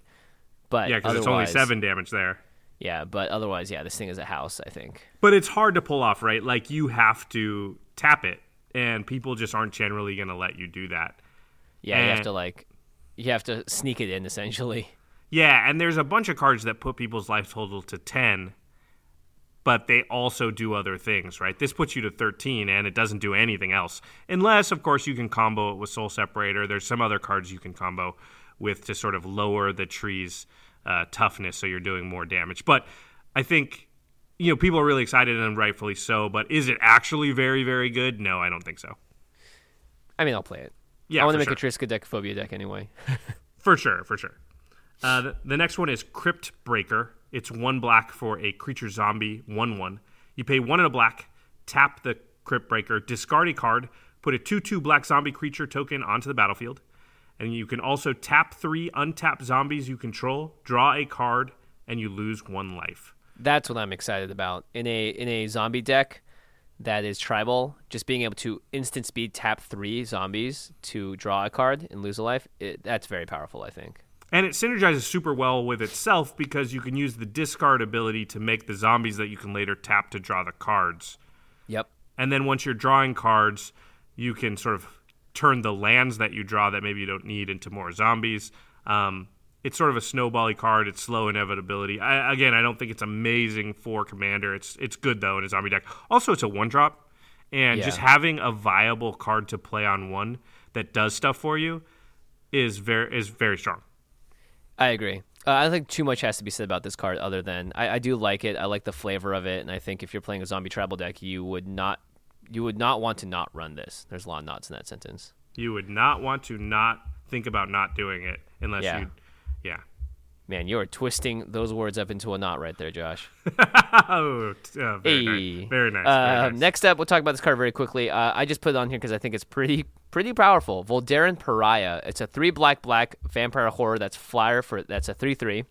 But yeah, because it's only 7 damage there. Yeah, but otherwise, yeah, this thing is a house, I think. But it's hard to pull off, right? Like, you have to tap it. And people just aren't generally going to let you do that. Yeah, and you have to sneak it in, essentially. Yeah, and there's a bunch of cards that put people's life total to 10, but they also do other things, right? This puts you to 13, and it doesn't do anything else. Unless, of course, you can combo it with Soul Separator. There's some other cards you can combo with to sort of lower the tree's toughness, so you're doing more damage. But I think... You know, people are really excited, and rightfully so, but is it actually very, very good? No, I don't think so. I mean, I'll play it. Yeah, I want to make a Triskaidectophobia deck anyway. For sure. The next one is Crypt Breaker. It's 1 black for a creature zombie, 1/1. You pay 1 and a black, tap the Crypt Breaker, discard a card, put a 2/2 black zombie creature token onto the battlefield, and you can also tap 3 untapped zombies you control, draw a card, and you lose 1 life. That's what I'm excited about. In a zombie deck that is tribal, just being able to instant speed tap 3 zombies to draw a card and lose a life, that's very powerful, I think. And it synergizes super well with itself because you can use the discard ability to make the zombies that you can later tap to draw the cards. Yep. And then once you're drawing cards, you can sort of turn the lands that you draw that maybe you don't need into more zombies. It's sort of a snowbally card. It's slow inevitability. I don't think it's amazing for Commander. It's good, though, in a zombie deck. Also, it's a 1-drop. And just having a viable card to play on 1 that does stuff for you is very strong. I agree. I don't think too much has to be said about this card other than I do like it. I like the flavor of it. And I think if you're playing a zombie tribal deck, you would not want to not run this. There's a lot of nots in that sentence. You would not want to not think about not doing it unless you... Yeah. Man, you are twisting those words up into a knot right there, Josh. Nice. Very nice. Next up, we'll talk about this card very quickly. I just put it on here because I think it's pretty powerful. Voldaren Pariah. It's a 3 black vampire horror that's flyer for that's a 3/3.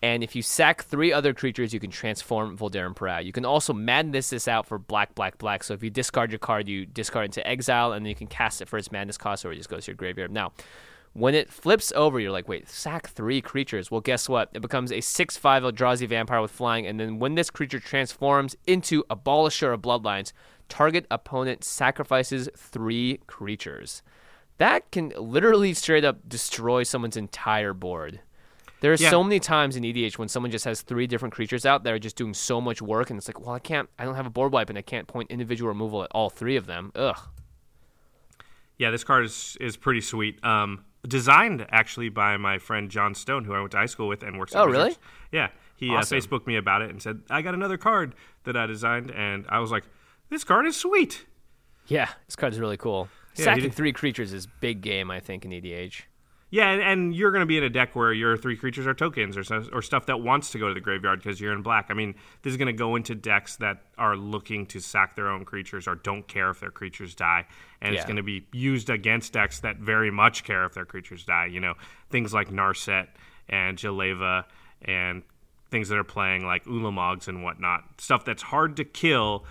And if you sack 3 other creatures, you can transform Voldaren Pariah. You can also madness this out for black. So if you discard your card, you discard into exile, and then you can cast it for its madness cost, or it just goes to your graveyard. Now, When it flips over, you're like, wait, sack three creatures. Well, guess what? It becomes a 6/5 Eldrazi vampire with flying, and then when this creature transforms into Abolisher of Bloodlines, target opponent sacrifices three creatures. That can literally straight up destroy someone's entire board. There are so many times in EDH when someone just has three different creatures out that are just doing so much work, and it's like, well, I don't have a board wipe, and I can't point individual removal at all three of them. Ugh. Yeah, this card is pretty sweet. Designed actually by my friend John Stone, who I went to high school with and works at Wizards. Really? Yeah. He awesome. Facebooked me about it and said, I got another card that I designed, and I was like, this card is sweet. Yeah, this card is really cool. Yeah, sacking three creatures is big game, I think, in EDH. Yeah, and you're going to be in a deck where your three creatures are tokens or stuff that wants to go to the graveyard because you're in black. I mean, this is going to go into decks that are looking to sack their own creatures or don't care if their creatures die. And it's going to be used against decks that very much care if their creatures die. You know, things like Narset and Jaleva and things that are playing like Ulamogs and whatnot. Stuff that's hard to kill,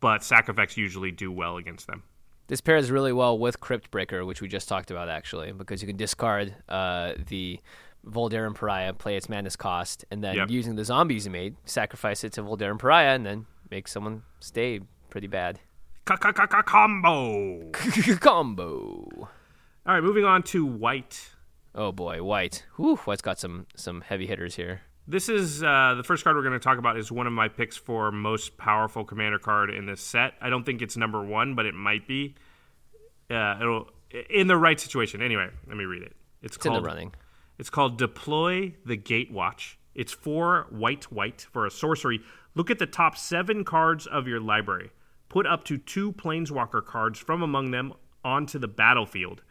but sack effects usually do well against them. This pairs really well with Cryptbreaker, which we just talked about, actually, because you can discard the Voldaren Pariah, play its madness cost, and then using the zombies you made, sacrifice it to Voldaren Pariah, and then make someone stay pretty bad. Combo! Combo! All right, moving on to white. Oh, boy, white. Whew, white's got some heavy hitters here. This is the first card we're going to talk about is one of my picks for most powerful commander card in this set. I don't think it's number one, but it might be. It'll in the right situation. Anyway, let me read it. It's called, in the running. It's called Deploy the Gatewatch. It's 4 white for a sorcery. Look at the top 7 cards of your library. Put up to 2 Planeswalker cards from among them onto the battlefield.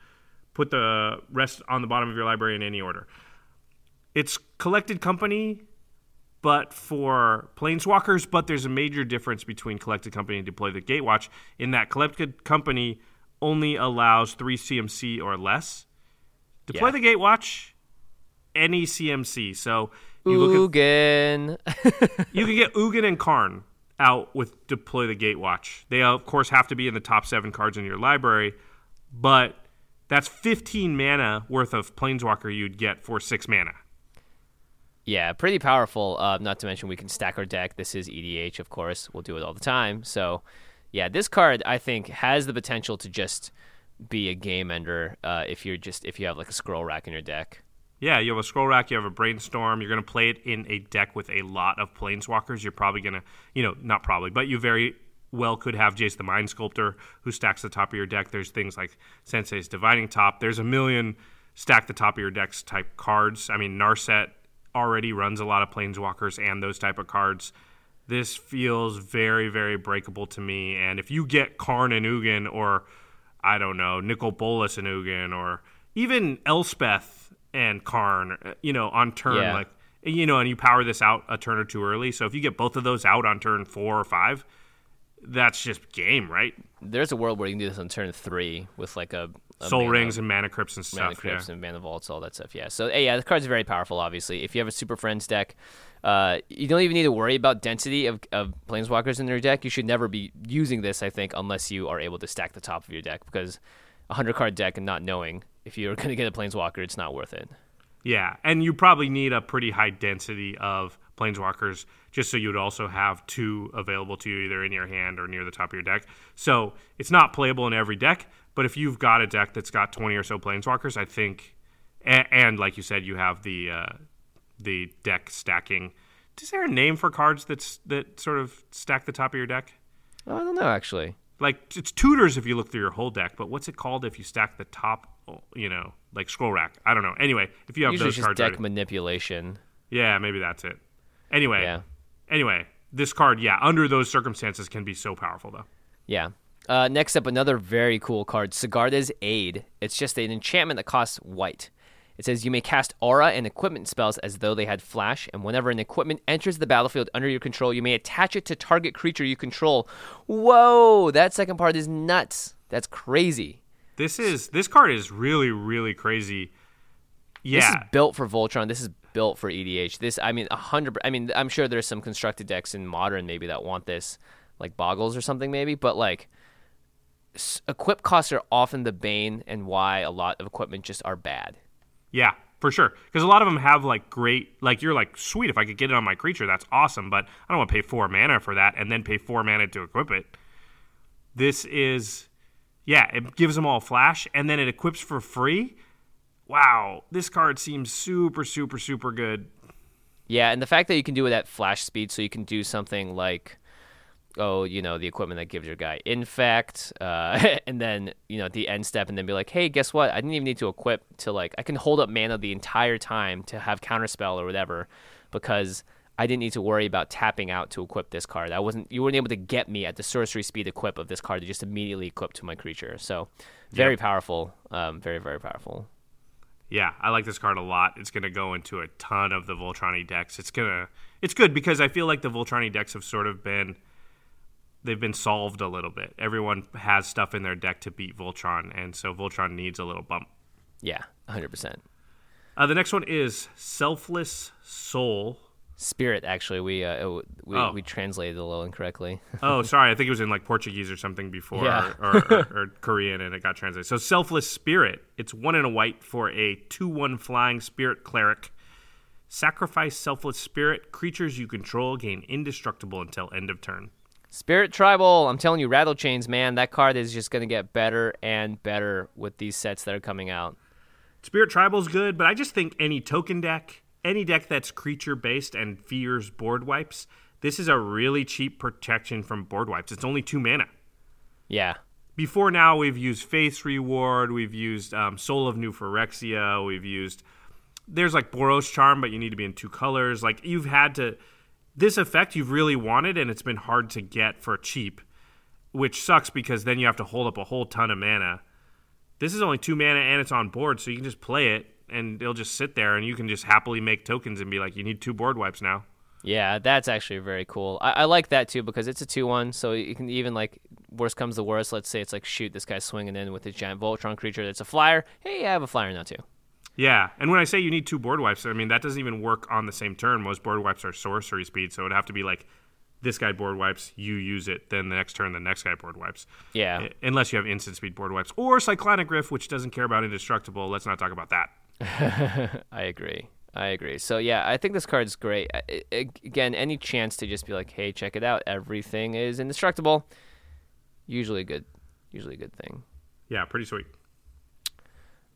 Put the rest on the bottom of your library in any order. It's Collected Company, but for Planeswalkers, but there's a major difference between Collected Company and Deploy the Gatewatch in that Collected Company only allows 3 CMC or less. Deploy the Gatewatch, any CMC. So you look at, you can get Ugin and Karn out with Deploy the Gatewatch. They, of course, have to be in the top 7 cards in your library, but that's 15 mana worth of Planeswalker you'd get for 6 mana. Yeah, pretty powerful, not to mention we can stack our deck. This is EDH, of course. We'll do it all the time. So, yeah, this card, I think, has the potential to just be a game ender if you have, like, a scroll rack in your deck. Yeah, you have a scroll rack, you have a brainstorm. You're going to play it in a deck with a lot of Planeswalkers. You're probably going to, not probably, but you very well could have Jace the Mind Sculptor, who stacks the top of your deck. There's things like Sensei's Dividing Top. There's a million stack-the-top-of-your-decks type cards. I mean, Narset already runs a lot of Planeswalkers and those type of cards. This feels very, very breakable to me. And if you get Karn and Ugin or, I don't know, Nicol Bolas and Ugin or even Elspeth and Karn, on turn, and you power this out a turn or two early. So if you get both of those out on turn 4 or 5, that's just game, right? There's a world where you can do this on turn 3 with like Soul Rings and Mana Crypts and stuff. Mana Crypts and Mana Vaults, all that stuff, yeah. So, the card's very powerful, obviously. If you have a Super Friends deck, you don't even need to worry about density of Planeswalkers in your deck. You should never be using this, I think, unless you are able to stack the top of your deck, because a 100-card deck and not knowing if you're going to get a Planeswalker, it's not worth it. Yeah, and you probably need a pretty high density of Planeswalkers just so you'd also have 2 available to you either in your hand or near the top of your deck. So it's not playable in every deck, but if you've got a deck that's got 20 or so Planeswalkers, I think, and like you said, you have the deck stacking. Is there a name for cards that sort of stack the top of your deck? Oh, I don't know, actually. Like, it's tutors if you look through your whole deck, but what's it called if you stack the top, like scroll rack? I don't know. Anyway, if you have usually those just cards deck already, manipulation. Yeah, maybe that's it. Anyway, this card, under those circumstances can be so powerful, though. Yeah. Next up, another very cool card, Sigarda's Aid. It's just an enchantment that costs white. It says you may cast aura and equipment spells as though they had flash, and whenever an equipment enters the battlefield under your control, you may attach it to target creature you control. Whoa, that second part is nuts. That's crazy. This card is really, really crazy. Yeah. This is built for Voltron. This is built for EDH. This, 100%. I mean, I'm sure there's some constructed decks in Modern maybe that want this, like Boggles or something maybe, but like, equip costs are often the bane and why a lot of equipment just are bad. Yeah, for sure. Because a lot of them have like great, like you're like, sweet, if I could get it on my creature, that's awesome. But I don't want to pay 4 mana for that and then pay 4 mana to equip it. This is, yeah, it gives them all flash and then it equips for free. Wow, this card seems super, super, super good. Yeah, and the fact that you can do it at flash speed, so you can do something like, oh, you know, the equipment that gives your guy infect, and then, you know, at the end step, and then be like, hey, guess what? I didn't even need to equip to, like, I can hold up mana the entire time to have counterspell or whatever, because I didn't need to worry about tapping out to equip this card. You weren't able to get me at the sorcery speed equip of this card to just immediately equip to my creature. So, very powerful. Very, very powerful. Yeah, I like this card a lot. It's going to go into a ton of the Voltroni decks. It's good because I feel like the Voltroni decks have sort of been, they've been solved a little bit. Everyone has stuff in their deck to beat Voltron, and so Voltron needs a little bump. Yeah, 100%. The next one is Selfless Soul. Spirit, actually. We translated it a little incorrectly. Oh, sorry. I think it was in like Portuguese or something before, yeah. or Korean, and it got translated. So Selfless Spirit. It's 1 and a white for a 2/1 flying spirit cleric. Sacrifice Selfless Spirit. Creatures you control gain indestructible until end of turn. Spirit Tribal. I'm telling you, Rattle Chains, man. That card is just going to get better and better with these sets that are coming out. Spirit Tribal's good, but I just think any token deck, any deck that's creature-based and fears board wipes, this is a really cheap protection from board wipes. It's only 2 mana. Yeah. Before now, we've used Faith's Reward. We've used Soul of New Phyrexia. We've used... There's like Boros Charm, but you need to be in 2 colors. Like, you've had to... This effect you've really wanted, and it's been hard to get for cheap, which sucks because then you have to hold up a whole ton of mana. This is only 2 mana, and it's on board, so you can just play it. And they'll just sit there, and you can just happily make tokens and be like, you need 2 board wipes now. Yeah, that's actually very cool. I like that, too, because it's a 2-1, so you can even, like, worst comes to worst, let's say it's like, shoot, this guy's swinging in with his giant Voltron creature that's a flyer. Hey, I have a flyer now, too. Yeah, and when I say you need 2 board wipes, I mean, that doesn't even work on the same turn. Most board wipes are sorcery speed, so it would have to be like, this guy board wipes, you use it, then the next turn the next guy board wipes. Yeah. Unless you have instant speed board wipes. Or Cyclonic Rift, which doesn't care about indestructible. Let's not talk about that. I agree. So, yeah, I think this card's great. Again, any chance to just be like, hey, check it out. Everything is indestructible. Usually a good thing. Yeah, pretty sweet.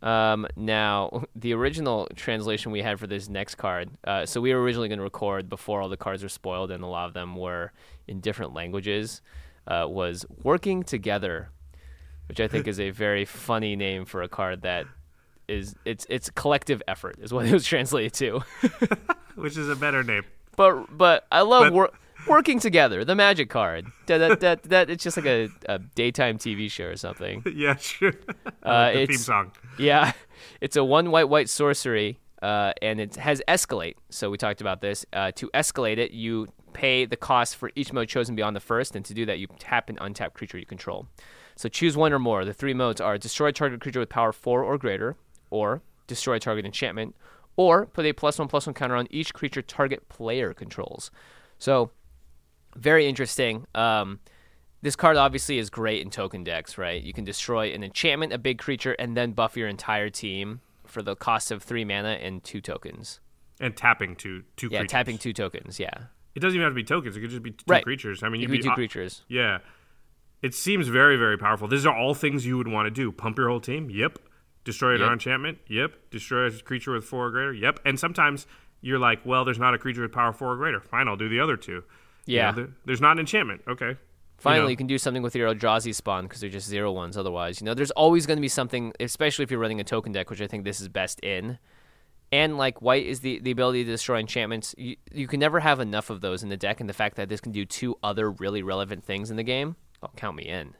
Now, the original translation we had for this next card, so we were originally going to record before all the cards were spoiled and a lot of them were in different languages, was Working Together, which I think is a very funny name for a card that is, it's collective effort is what it was translated to. Which is a better name. But I love Working Together, the magic card. That it's just like a daytime TV show or something. Yeah, sure. The theme song. Yeah. It's a 1 white sorcery, and it has Escalate. So we talked about this. To escalate it, you pay the cost for each mode chosen beyond the first, and to do that, you tap and untap creature you control. So choose one or more. The 3 modes are destroy target creature with power 4 or greater, or destroy target enchantment, or put a +1/+1 counter on each creature target player controls. So... very interesting. This card obviously is great in token decks, right? You can destroy an enchantment, a big creature, and then buff your entire team for the cost of 3 mana and 2 tokens. And tapping two creatures. Yeah, tapping 2 tokens, yeah. It doesn't even have to be tokens. It could just be two creatures. I mean, it could be two creatures. Yeah. It seems very, very powerful. These are all things you would want to do. Pump your whole team? Yep. Destroy an enchantment? Yep. Destroy a creature with 4 or greater? Yep. And sometimes you're like, well, there's not a creature with power 4 or greater. Fine, I'll do the other 2. Yeah. You know, there's not an enchantment. Okay. Finally, you can do something with your Eldrazi spawn because they're just 0/1s otherwise. You know, there's always going to be something, especially if you're running a token deck, which I think this is best in. And, like, white is the ability to destroy enchantments. You can never have enough of those in the deck, and the fact that this can do 2 other really relevant things in the game, oh, count me in.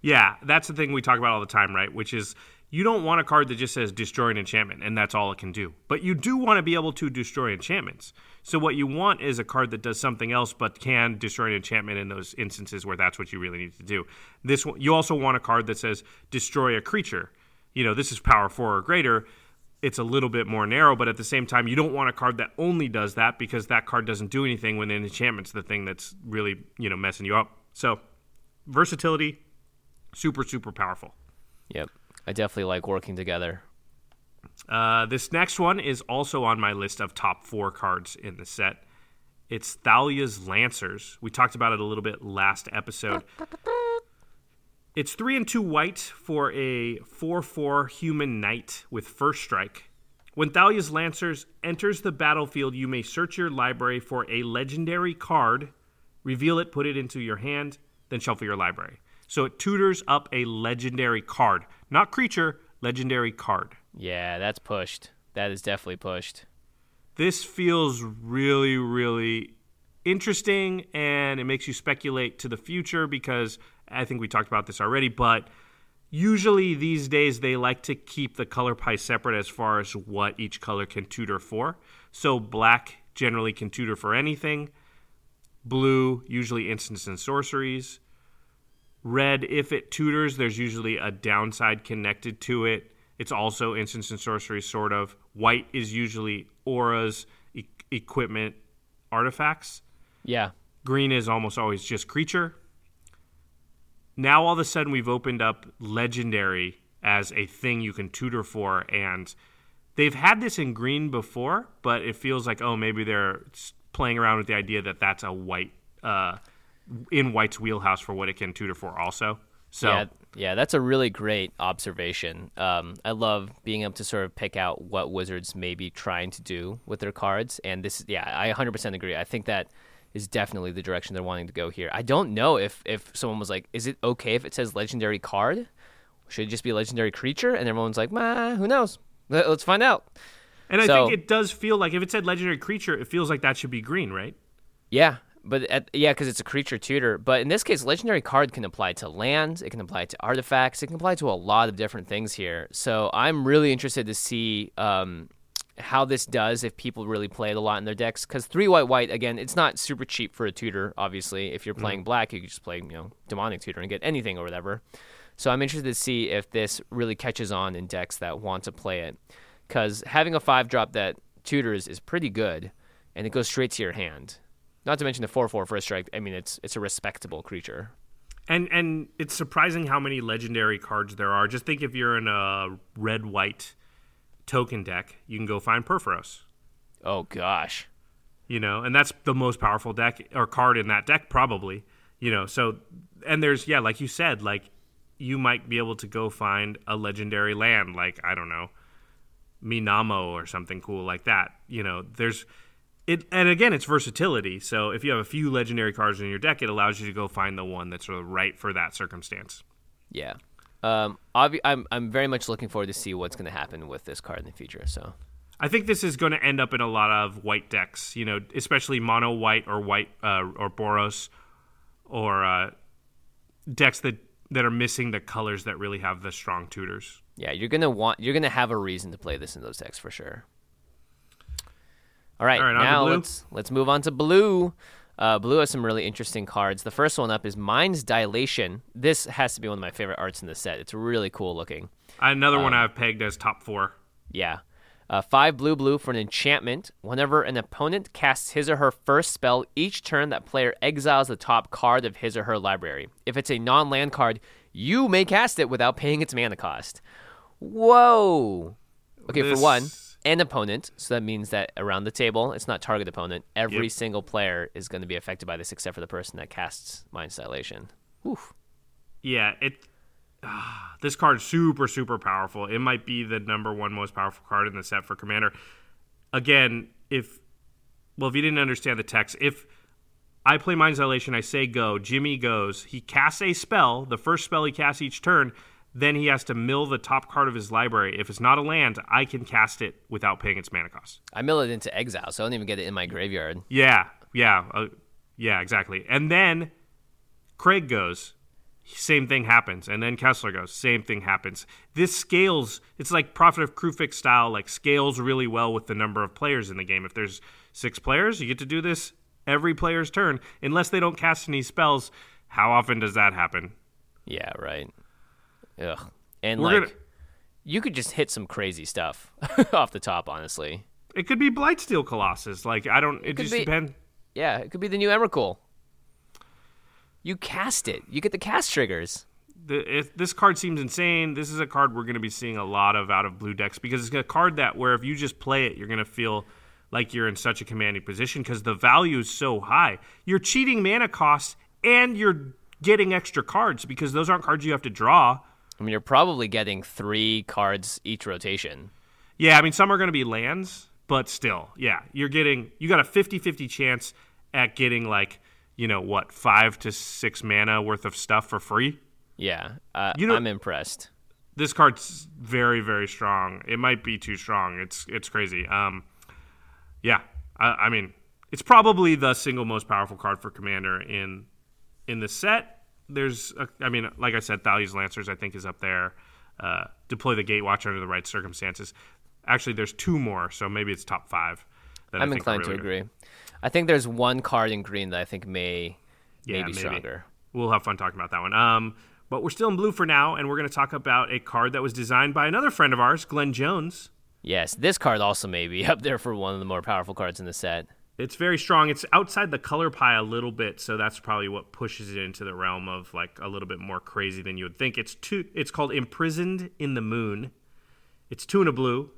Yeah, that's the thing we talk about all the time, right? Which is you don't want a card that just says destroy an enchantment, and that's all it can do. But you do want to be able to destroy enchantments. So what you want is a card that does something else but can destroy an enchantment in those instances where that's what you really need to do. This one, you also want a card that says destroy a creature. You know, this is power 4 or greater. It's a little bit more narrow, but at the same time, you don't want a card that only does that because that card doesn't do anything when an enchantment's the thing that's really, you know, messing you up. So versatility, super, super powerful. Yep. I definitely like working together. This next one is also on my list of top four cards in the set. It's Thalia's Lancers. We talked about it a little bit last episode. It's 3 and 2 white for a 4/4 human knight with first strike. When Thalia's Lancers enters the battlefield, you may search your library for a legendary card, reveal it, put it into your hand, then shuffle your library. So it tutors up a legendary card. Not creature, legendary card. Yeah, that's pushed. That is definitely pushed. This feels really, really interesting, and it makes you speculate to the future because I think we talked about this already, but usually these days they like to keep the color pie separate as far as what each color can tutor for. So black generally can tutor for anything. Blue, usually instants and sorceries. Red, if it tutors, there's usually a downside connected to it. It's also instants and sorceries, sort of. White is usually auras, equipment, artifacts. Yeah. Green is almost always just creature. Now, all of a sudden, we've opened up legendary as a thing you can tutor for, and they've had this in green before, but it feels like, oh, maybe they're playing around with the idea that that's a white, in white's wheelhouse for what it can tutor for also. So yeah, that's a really great observation. I love being able to sort of pick out what Wizards may be trying to do with their cards, and this, yeah, I 100% agree. I think that is definitely the direction they're wanting to go here. I don't know if someone was like, is it okay if it says legendary card? Should it just be a legendary creature? And everyone's like, who knows? Let's find out. And I think it does feel like if it said legendary creature, it feels like that should be green, right? Yeah, because it's a creature tutor. But in this case, legendary card can apply to lands. It can apply to artifacts. It can apply to a lot of different things here. So I'm really interested to see how this does if people really play it a lot in their decks, because 3 white, again, it's not super cheap for a tutor. Obviously, if you're playing black, you can just play demonic tutor and get anything or whatever. So I'm interested to see if this really catches on in decks that want to play it, because having a 5-drop that tutors is pretty good, and it goes straight to your hand. Not to mention the 4/4 first strike. I mean, it's a respectable creature, and it's surprising how many legendary cards there are. Just think if you're in a red-white token deck, you can go find Perforos. Oh gosh. And that's the most powerful deck or card in that deck, probably. So, and there's, like you said, like you might be able to go find a legendary land, like, I don't know, Minamo or something cool like that. There's it, and again, it's versatility. So if you have a few legendary cards in your deck, it allows you to go find the one that's sort of right for that circumstance. Yeah. I'm very much looking forward to see what's going to happen with this card in the future. So, I think this is going to end up in a lot of white decks, especially mono white or Boros or decks that are missing the colors that really have the strong tutors. Yeah, you're going to have a reason to play this in those decks for sure. All right now let's move on to blue. Blue has some really interesting cards. The first one up is Mind's Dilation. This has to be one of my favorite arts in the set. It's really cool looking. Another one I've pegged as top four. Yeah. 5 blue for an enchantment. Whenever an opponent casts his or her first spell each turn, that player exiles the top card of his or her library. If it's a non-land card, you may cast it without paying its mana cost. Whoa. Okay, for one... an opponent, so that means that around the table, it's not target opponent. Every single player is going to be affected by this, except for the person that casts Mind's Dilation. Oof. Yeah, this card is super, super powerful. It might be the number 1 most powerful card in the set for Commander. Again, if you didn't understand the text, if I play Mind's Dilation, I say go, Jimmy goes, he casts a spell, the first spell he casts each turn, then he has to mill the top card of his library. If it's not a land, I can cast it without paying its mana cost. I mill it into exile, so I don't even get it in my graveyard. Yeah, exactly. And then Craig goes, same thing happens. And then Kessler goes, same thing happens. This scales, it's like Prophet of Krufix style, like scales really well with the number of players in the game. If there's 6 players, you get to do this every player's turn, unless they don't cast any spells. How often does that happen? Yeah, right. Ugh. And you could just hit some crazy stuff off the top, honestly. It could be Blightsteel Colossus. It just depends. Yeah, it could be the new Emrakul. You cast it. You get the cast triggers. This card seems insane. This is a card we're going to be seeing a lot of out of blue decks because it's a card that where if you just play it, you're going to feel like you're in such a commanding position because the value is so high. You're cheating mana costs and you're getting extra cards because those aren't cards you have to draw. I mean, you're probably getting 3 cards each rotation. Yeah, I mean, some are going to be lands, but still, yeah, you got a 50-50 chance at getting 5 to 6 mana worth of stuff for free. Yeah, I'm impressed. This card's very, very strong. It might be too strong. It's crazy. I mean, it's probably the single most powerful card for Commander in the set. Like I said, Thalia's Lancers, I think, is up there. Deploy the Gatewatch under the right circumstances. Actually, there's 2 more, so maybe it's top 5. I'm inclined to agree. I think there's 1 card in green that I think may be stronger. We'll have fun talking about that one. But we're still in blue for now, and we're going to talk about a card that was designed by another friend of ours, Glenn Jones. Yes, this card also may be up there for one of the more powerful cards in the set. It's very strong. It's outside the color pie a little bit, so that's probably what pushes it into the realm of a little bit more crazy than you would think. It's called Imprisoned in the Moon. It's 2 and a blue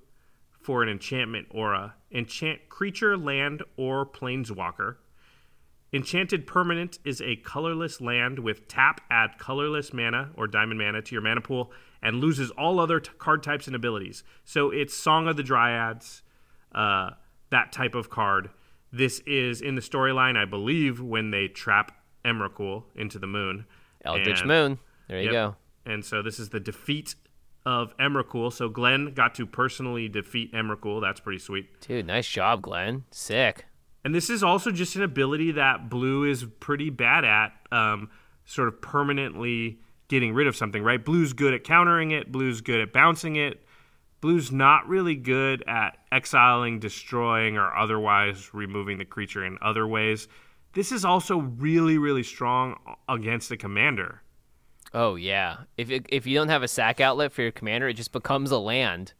for an enchantment aura. Enchant creature, land, or planeswalker. Enchanted permanent is a colorless land with tap, add colorless mana or diamond mana to your mana pool, and loses all other card types and abilities. So it's Song of the Dryads, that type of card. This is in the storyline, I believe, when they trap Emrakul into the moon. Eldritch Moon. There you go. And so this is the defeat of Emrakul. So Glenn got to personally defeat Emrakul. That's pretty sweet. Dude, nice job, Glenn. Sick. And this is also just an ability that blue is pretty bad at, sort of permanently getting rid of something, right? Blue's good at countering it. Blue's good at bouncing it. Blue's not really good at exiling, destroying, or otherwise removing the creature in other ways. This is also really, really strong against the commander. Oh, yeah. If you don't have a sack outlet for your commander, it just becomes a land.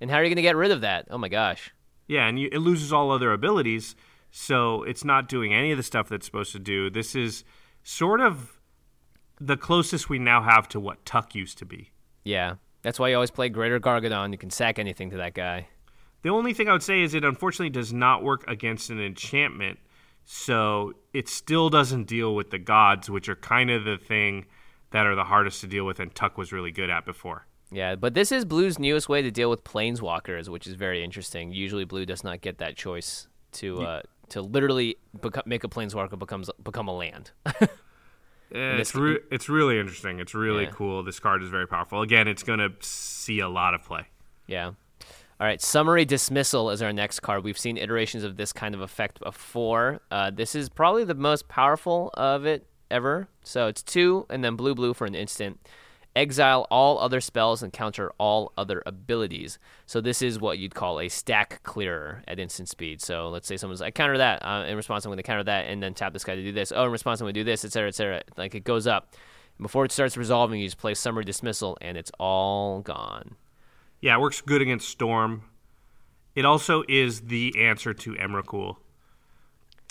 And how are you going to get rid of that? Oh, my gosh. Yeah, and it loses all other abilities, so it's not doing any of the stuff that's supposed to do. This is sort of the closest we now have to what Tuck used to be. Yeah. That's why you always play Greater Gargadon. You can sack anything to that guy. The only thing I would say is it unfortunately does not work against an enchantment, so it still doesn't deal with the gods, which are kind of the thing that are the hardest to deal with and Tuck was really good at before. Yeah, but this is blue's newest way to deal with planeswalkers, which is very interesting. Usually blue does not get that choice to literally make a planeswalker become a land. It's really interesting. It's really cool. This card is very powerful. Again, it's going to see a lot of play. Yeah. All right. Summary Dismissal is our next card. We've seen iterations of this kind of effect before. This is probably the most powerful of it ever. So it's 2 and then blue for an instant. Exile all other spells and counter all other abilities. So this is what you'd call a stack clearer at instant speed. So let's say someone's like, counter that. In response, I'm going to counter that and then tap this guy to do this. Oh, in response, I'm going to do this, et cetera, et cetera. Like it goes up. And before it starts resolving, you just play Summary Dismissal and it's all gone. Yeah, it works good against Storm. It also is the answer to Emrakul.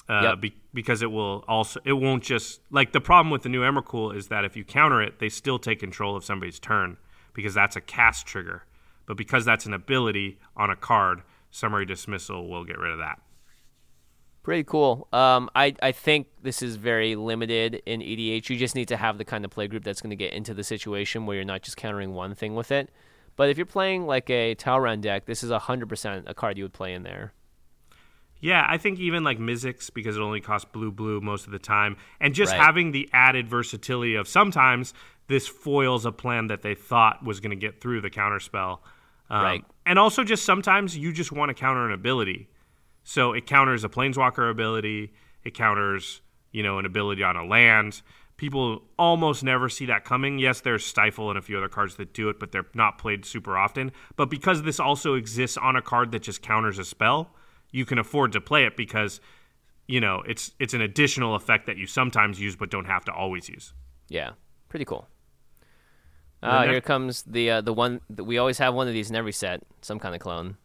Yep. Because it will also, it won't just, the problem with the new Emrakul is that if you counter it, they still take control of somebody's turn because that's a cast trigger. But because that's an ability on a card, Summary Dismissal will get rid of that. Pretty cool. I think this is very limited in EDH. You just need to have the kind of play group that's going to get into the situation where you're not just countering one thing with it. But if you're playing a Talran deck, this is 100% a card you would play in there. Yeah, I think even Mizzix, because it only costs blue most of the time, and just having the added versatility of sometimes this foils a plan that they thought was going to get through the counterspell. Right. And also just sometimes you just want to counter an ability. So it counters a planeswalker ability. It counters, an ability on a land. People almost never see that coming. Yes, there's Stifle and a few other cards that do it, but they're not played super often. But because this also exists on a card that just counters a spell, you can afford to play it because, it's an additional effect that you sometimes use but don't have to always use. Yeah, pretty cool. Here comes the one that we always have one of these in every set, some kind of clone.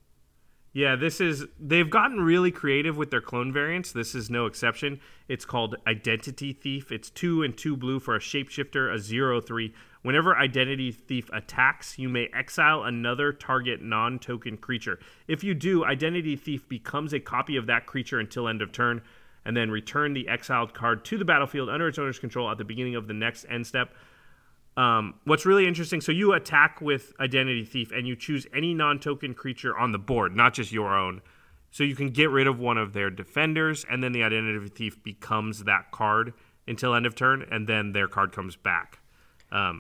Yeah, this is, they've gotten really creative with their clone variants. This is no exception. It's called Identity Thief. It's 2 and 2 blue for a shapeshifter, a 0/3. Whenever Identity Thief attacks, you may exile another target non-token creature. If you do, Identity Thief becomes a copy of that creature until end of turn, and then return the exiled card to the battlefield under its owner's control at the beginning of the next end step. What's really interesting, so you attack with Identity Thief and you choose any non-token creature on the board, not just your own. So you can get rid of one of their defenders, and then the Identity Thief becomes that card until end of turn, and then their card comes back.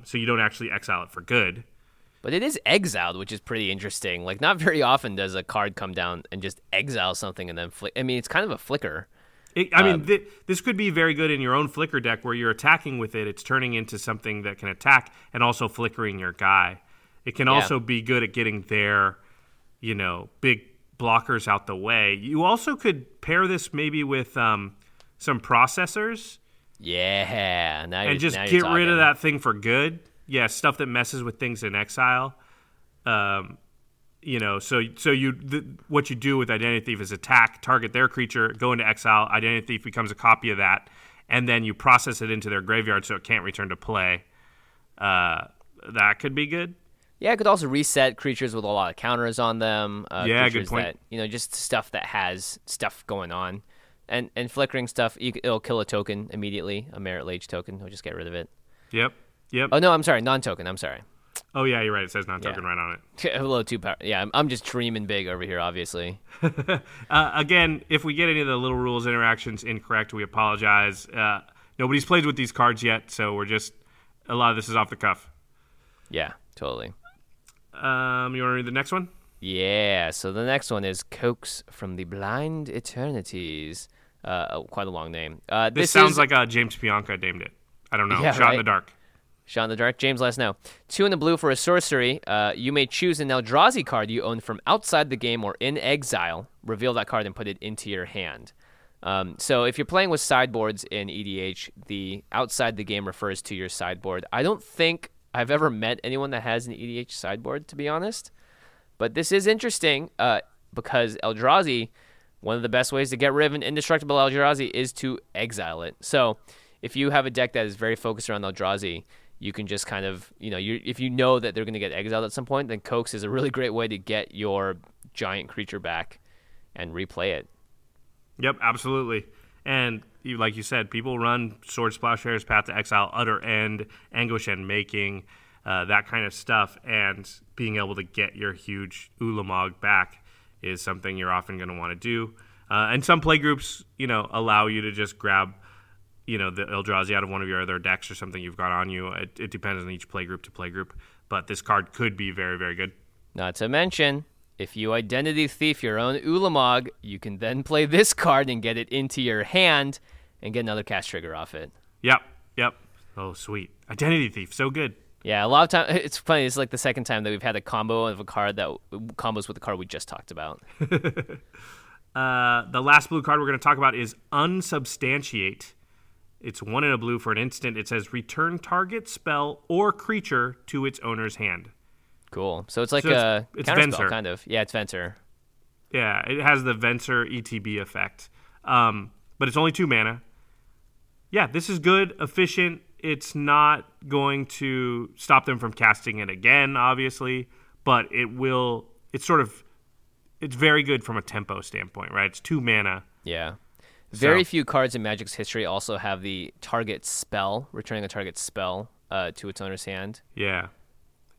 So you don't actually exile it for good. But it is exiled, which is pretty interesting. Like, not very often does a card come down and just exile something and then flick. I mean, it's kind of a flicker. This could be very good in your own flicker deck where you're attacking with it. It's turning into something that can attack and also flickering your guy. It can also be good at getting their, big blockers out the way. You also could pair this maybe with some processors. Yeah. Now get rid of that thing for good. Yeah, stuff that messes with things in exile. What you do with Identity Thief is attack, target their creature, go into exile, Identity Thief becomes a copy of that, and then you process it into their graveyard so it can't return to play. That could be good. Yeah, it could also reset creatures with a lot of counters on them. Good point. That, just stuff that has stuff going on. And flickering stuff, it'll kill a token immediately, a Merit Lage token. It'll just get rid of it. Yep. Oh, no, I'm sorry, non-token, I'm sorry. Oh, yeah, you're right. It says non-token right on it. A little too power. Yeah, I'm just dreaming big over here, obviously. Again, if we get any of the little rules interactions incorrect, we apologize. Nobody's played with these cards yet, so we're just – a lot of this is off the cuff. Yeah, totally. You want to read the next one? Yeah, so the next one is Coax from the Blind Eternities. Quite a long name. This sounds like James Pianka named it. I don't know. Yeah, Shot in the Dark. Shot in the Dark. James, let us know. 2 in the blue for a sorcery. You may choose an Eldrazi card you own from outside the game or in exile. Reveal that card and put it into your hand. So if you're playing with sideboards in EDH, the outside the game refers to your sideboard. I don't think I've ever met anyone that has an EDH sideboard, to be honest. But this is interesting because Eldrazi, one of the best ways to get rid of an indestructible Eldrazi is to exile it. So if you have a deck that is very focused around Eldrazi, you can just kind of, if you know that they're going to get exiled at some point, then Coax is a really great way to get your giant creature back and replay it. Yep, absolutely. And like you said, people run Sword Splashers, Path to Exile, Utter End, Anguish End Making, that kind of stuff. And being able to get your huge Ulamog back is something you're often going to want to do. And some playgroups, allow you to just grab the Eldrazi out of one of your other decks or something you've got on you. It depends on each playgroup to playgroup, but this card could be very, very good. Not to mention, if you Identity Thief your own Ulamog, you can then play this card and get it into your hand and get another cast trigger off it. Yep. Oh, sweet. Identity Thief, so good. Yeah, a lot of times, it's funny, it's like the second time that we've had a combo of a card that combos with the card we just talked about. The last blue card we're going to talk about is Unsubstantiate. It's 1 in a blue for an instant. It says return target, spell, or creature to its owner's hand. Cool. So it's like it's counterspell, kind of. Yeah, it's Venser. Yeah, it has the Venser ETB effect. But it's only 2 mana. Yeah, this is good, efficient. It's not going to stop them from casting it again, obviously. But it will – it's very good from a tempo standpoint, right? It's 2 mana. Yeah. Very few cards in Magic's history also have the target spell, returning a target spell to its owner's hand. Yeah.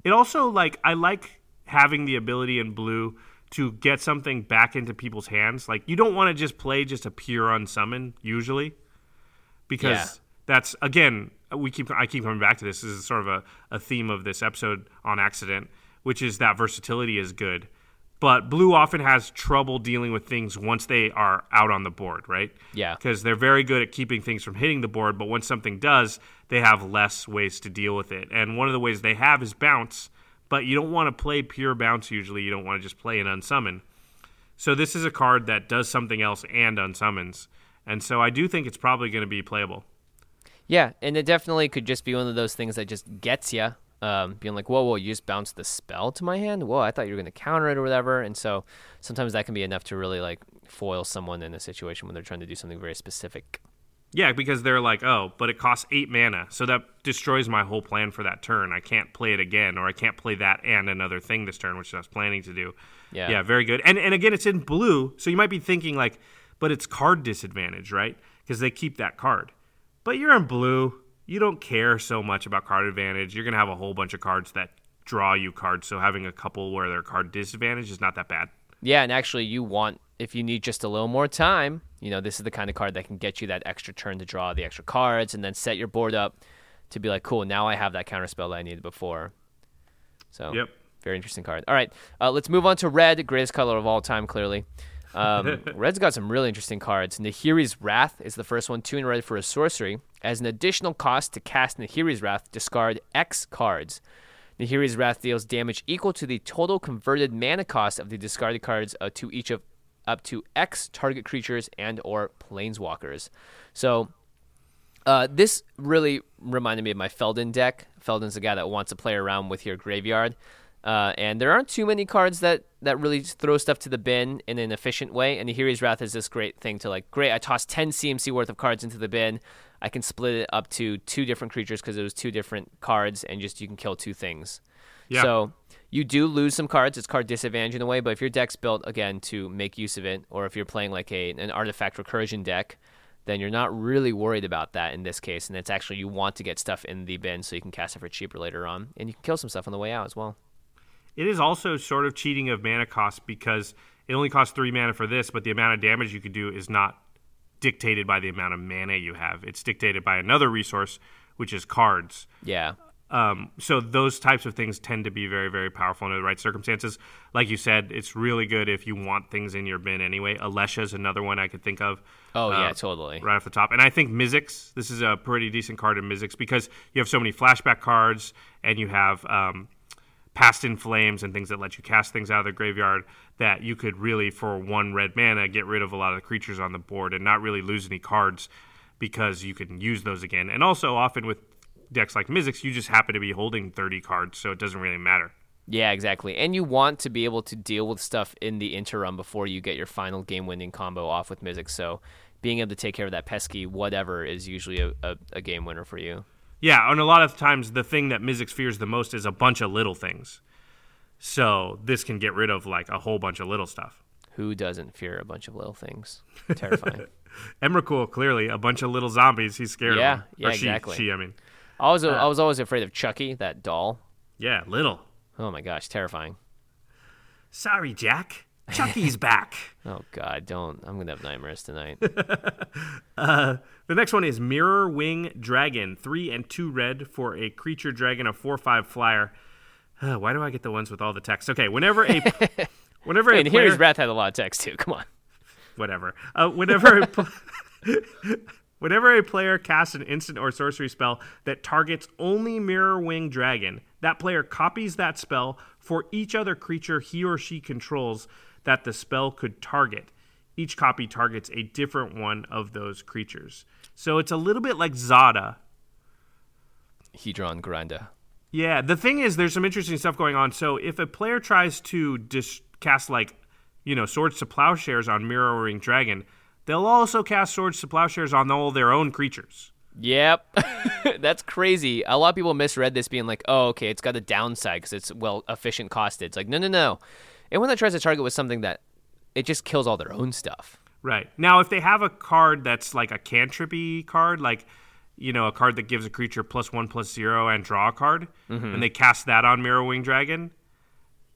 It also, I like having the ability in blue to get something back into people's hands. Like, you don't want to just play just a pure unsummon, usually, because that's, again, I keep coming back to this. This is sort of a theme of this episode on accident, which is that versatility is good. But blue often has trouble dealing with things once they are out on the board, right? Yeah. Because they're very good at keeping things from hitting the board, but once something does, they have less ways to deal with it. And one of the ways they have is bounce, but you don't want to play pure bounce usually. You don't want to just play an unsummon. So this is a card that does something else and unsummons. And so I do think it's probably going to be playable. Yeah, and it definitely could just be one of those things that just gets you. being like, whoa, you just bounced the spell to my hand? Whoa, I thought you were going to counter it or whatever. And so sometimes that can be enough to really like foil someone in a situation when they're trying to do something very specific. Yeah, because they're like, oh, but it costs 8 mana, so that destroys my whole plan for that turn. I can't play it again, or I can't play that and another thing this turn, which I was planning to do. Yeah, very good. And again, it's in blue, so you might be thinking like, but it's card disadvantage, right? Because they keep that card. But you're in blue. You don't care so much about card advantage. You're going to have a whole bunch of cards that draw you cards, so having a couple where they're card disadvantage is not that bad. Yeah, and actually you want, if you need just a little more time, you know, this is the kind of card that can get you that extra turn to draw the extra cards and then set your board up to be like, cool, now I have that counterspell that I needed before. So, yep. Very interesting card. All right, let's move on to red, greatest color of all time, clearly. Red's got some really interesting cards. Nahiri's Wrath is the first one, 2 in red for a sorcery. As an additional cost to cast Nahiri's Wrath, discard X cards. Nahiri's Wrath deals damage equal to the total converted mana cost of the discarded cards to each of up to X target creatures and or planeswalkers. So this really reminded me of my Felden deck. Felden's the guy that wants to play around with your graveyard. And there aren't too many cards that really throw stuff to the bin in an efficient way. And Nahiri's Wrath is this great thing to like, great, I tossed 10 CMC worth of cards into the bin. I can split it up to 2 different creatures because it was 2 different cards and just you can kill 2 things. Yeah. So you do lose some cards. It's card disadvantage in a way, but if your deck's built, again, to make use of it, or if you're playing like an artifact recursion deck, then you're not really worried about that in this case. And it's actually you want to get stuff in the bin so you can cast it for cheaper later on. And you can kill some stuff on the way out as well. It is also sort of cheating of mana cost because it only costs 3 mana for this, but the amount of damage you could do is not dictated by the amount of mana you have. It's dictated by another resource, which is cards. Yeah. So those types of things tend to be very, very powerful under the right circumstances. Like you said, it's really good if you want things in your bin anyway. Alesha is another one I could think of. Oh, yeah, totally. Right off the top. And I think Mizzix, this is a pretty decent card in Mizzix because you have so many flashback cards and you have Past in Flames and things that let you cast things out of the graveyard that you could really, for 1 red mana, get rid of a lot of the creatures on the board and not really lose any cards because you can use those again. And also often with decks like Mizzix, you just happen to be holding 30 cards, so it doesn't really matter. Yeah, exactly. And you want to be able to deal with stuff in the interim before you get your final game-winning combo off with Mizzix, so being able to take care of that pesky whatever is usually a game winner for you. Yeah, and a lot of times the thing that Mizzix fears the most is a bunch of little things. So this can get rid of like a whole bunch of little stuff. Who doesn't fear a bunch of little things? Terrifying. Emrakul, clearly, a bunch of little zombies. He's scared of them. Yeah, exactly. She, I was always afraid of Chucky, that doll. Yeah, little. Oh, my gosh, terrifying. Sorry, Jack. Chucky's back. Oh, God, don't. I'm going to have nightmares tonight. The next one is Mirror Wing Dragon, 3 and 2 red for a creature dragon, a 4/5 flyer. Why do I get the ones with all the text? Okay, whenever and Nahiri's Wrath had a lot of text, too. Come on. Whatever. Whenever a player casts an instant or sorcery spell that targets only Mirror Wing Dragon, that player copies that spell for each other creature he or she controls that the spell could target. Each copy targets a different one of those creatures. So it's a little bit like Zada. Hedron Grinda. Yeah, the thing is there's some interesting stuff going on. So if a player tries to cast like, you know, Swords to Plowshares on Mirror Wing Dragon, they'll also cast Swords to Plowshares on all their own creatures. Yep. That's crazy. A lot of people misread this being like, oh, okay, it's got a downside because it's, well, efficient costed. It's like, no. And when that tries to target with something that it just kills all their own stuff. Right. Now, if they have a card that's like a cantrip-y card, like, you know, a card that gives a creature +1/+0 and draw a card, and they cast that on Mirror Wing Dragon,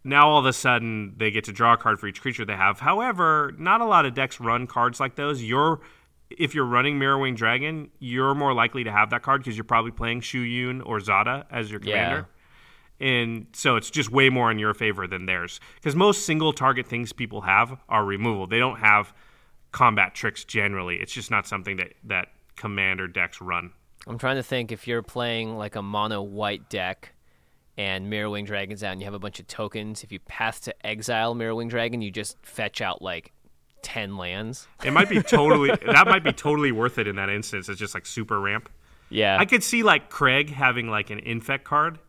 now all of a sudden they get to draw a card for each creature they have. However, not a lot of decks run cards like those. If you're running Mirror Wing Dragon, you're more likely to have that card because you're probably playing Shu Yun or Zada as your commander. Yeah. And so it's just way more in your favor than theirs. Because most single target things people have are removal. They don't have combat tricks generally. It's just not something that commander decks run. I'm trying to think if you're playing like a mono white deck and Mirror Wing Dragon's out and you have a bunch of tokens, if you Path to Exile Mirror Wing Dragon, you just fetch out like 10 lands. It might be totally worth it in that instance. It's just like super ramp. Yeah. I could see like Craig having like an infect card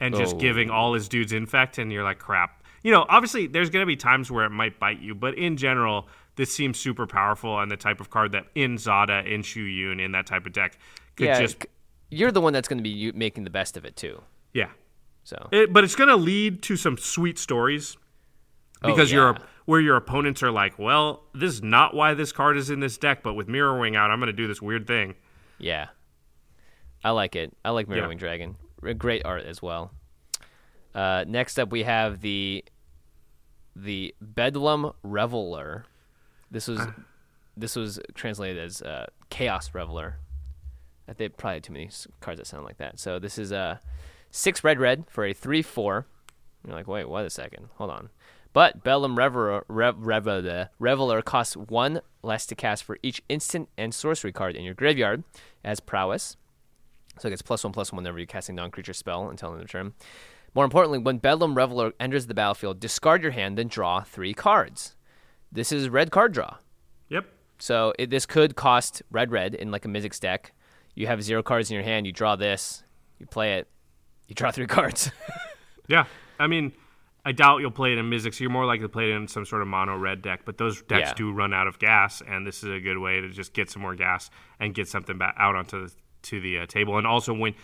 and just giving all his dudes infect, and you're like, crap. You know, obviously, there's going to be times where it might bite you, but in general, this seems super powerful and the type of card that in Zada, in Shuyun, in that type of deck could just... You're the one that's going to be making the best of it, too. Yeah. So, but it's going to lead to some sweet stories because where your opponents are like, well, this is not why this card is in this deck, but with Mirror Wing out, I'm going to do this weird thing. Yeah. I like it. I like Mirror Wing Dragon. Great art as well. Next up, we have the Bedlam Reveler. This was translated as Chaos Reveler. They probably had too many cards that sound like that. So this is a 6 red for a 3/4. You're like, wait, what a second? Hold on. But Bedlam Reveler costs 1 less to cast for each instant and sorcery card in your graveyard as prowess. So it gets +1/+1 whenever you're casting non-creature spell until end of turn. More importantly, when Bedlam Reveler enters the battlefield, discard your hand, then draw 3 cards. This is red card draw. Yep. So this could cost red in like a Mizzix deck. You have 0 cards in your hand. You draw this. You play it. You draw 3 cards. Yeah. I mean, I doubt you'll play it in Mizzix. You're more likely to play it in some sort of mono-red deck, but those decks do run out of gas, and this is a good way to just get some more gas and get something back out onto the table. And also when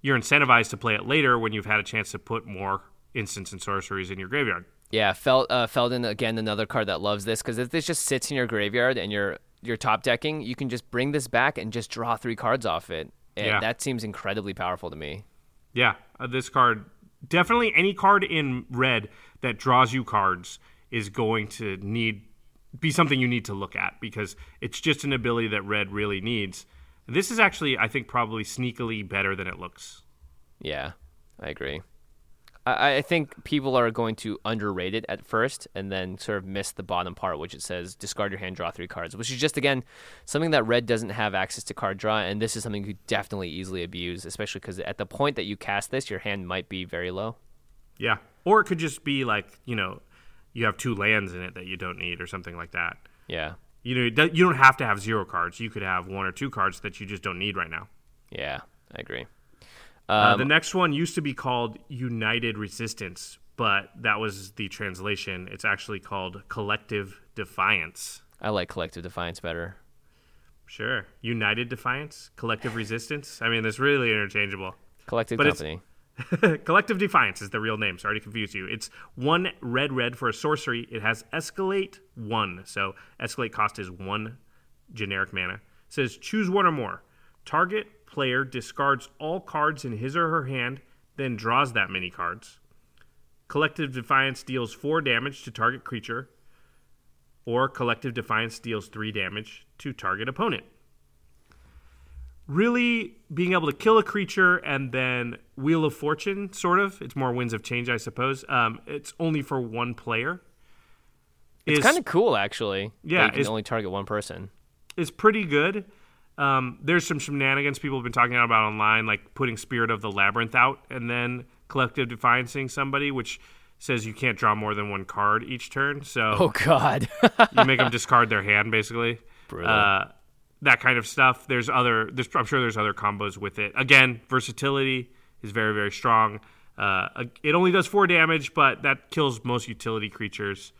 you're incentivized to play it later when you've had a chance to put more instants and sorceries in your graveyard. Yeah, Felden, again, another card that loves this, because if this just sits in your graveyard and you're top decking, you can just bring this back and just draw 3 cards off it. And that seems incredibly powerful to me. Yeah, this card, definitely any card in red that draws you cards is going to be something you need to look at, because it's just an ability that red really needs. This is actually, I think, probably sneakily better than it looks. Yeah, I agree. I think people are going to underrate it at first and then sort of miss the bottom part, which it says, discard your hand, draw 3 cards, which is just, again, something that red doesn't have access to card draw, and this is something you definitely easily abuse, especially because at the point that you cast this, your hand might be very low. Yeah, or it could just be like, you know, you have 2 lands in it that you don't need or something like that. Yeah. You know, you don't have to have 0 cards. You could have 1 or 2 cards that you just don't need right now. Yeah, I agree. The next one used to be called United Resistance, but that was the translation. It's actually called Collective Defiance. I like Collective Defiance better. Sure. United Defiance, Collective Resistance. I mean, that's really interchangeable. Collective Company. Collective Defiance is the real name. Sorry to confuse you. It's 1 red for a sorcery. It has Escalate 1. So Escalate cost is 1 generic mana. It says choose 1 or more. Target player discards all cards in his or her hand, then draws that many cards. Collective Defiance deals 4 damage to target creature, or Collective Defiance deals 3 damage to target opponent. Really being able to kill a creature and then Wheel of Fortune, sort of. It's more Winds of Change, I suppose. It's only for 1 player. It's kind of cool, actually. Yeah. You can only target 1 person. It's pretty good. There's some shenanigans people have been talking about online, like putting Spirit of the Labyrinth out and then Collective Defiancing somebody, which says you can't draw more than 1 card each turn. So, oh, God. You make them discard their hand, basically. Brilliant. That kind of stuff. I'm sure there's other combos with it. Again, versatility is very, very strong. It only does 4 damage, but that kills most utility creatures.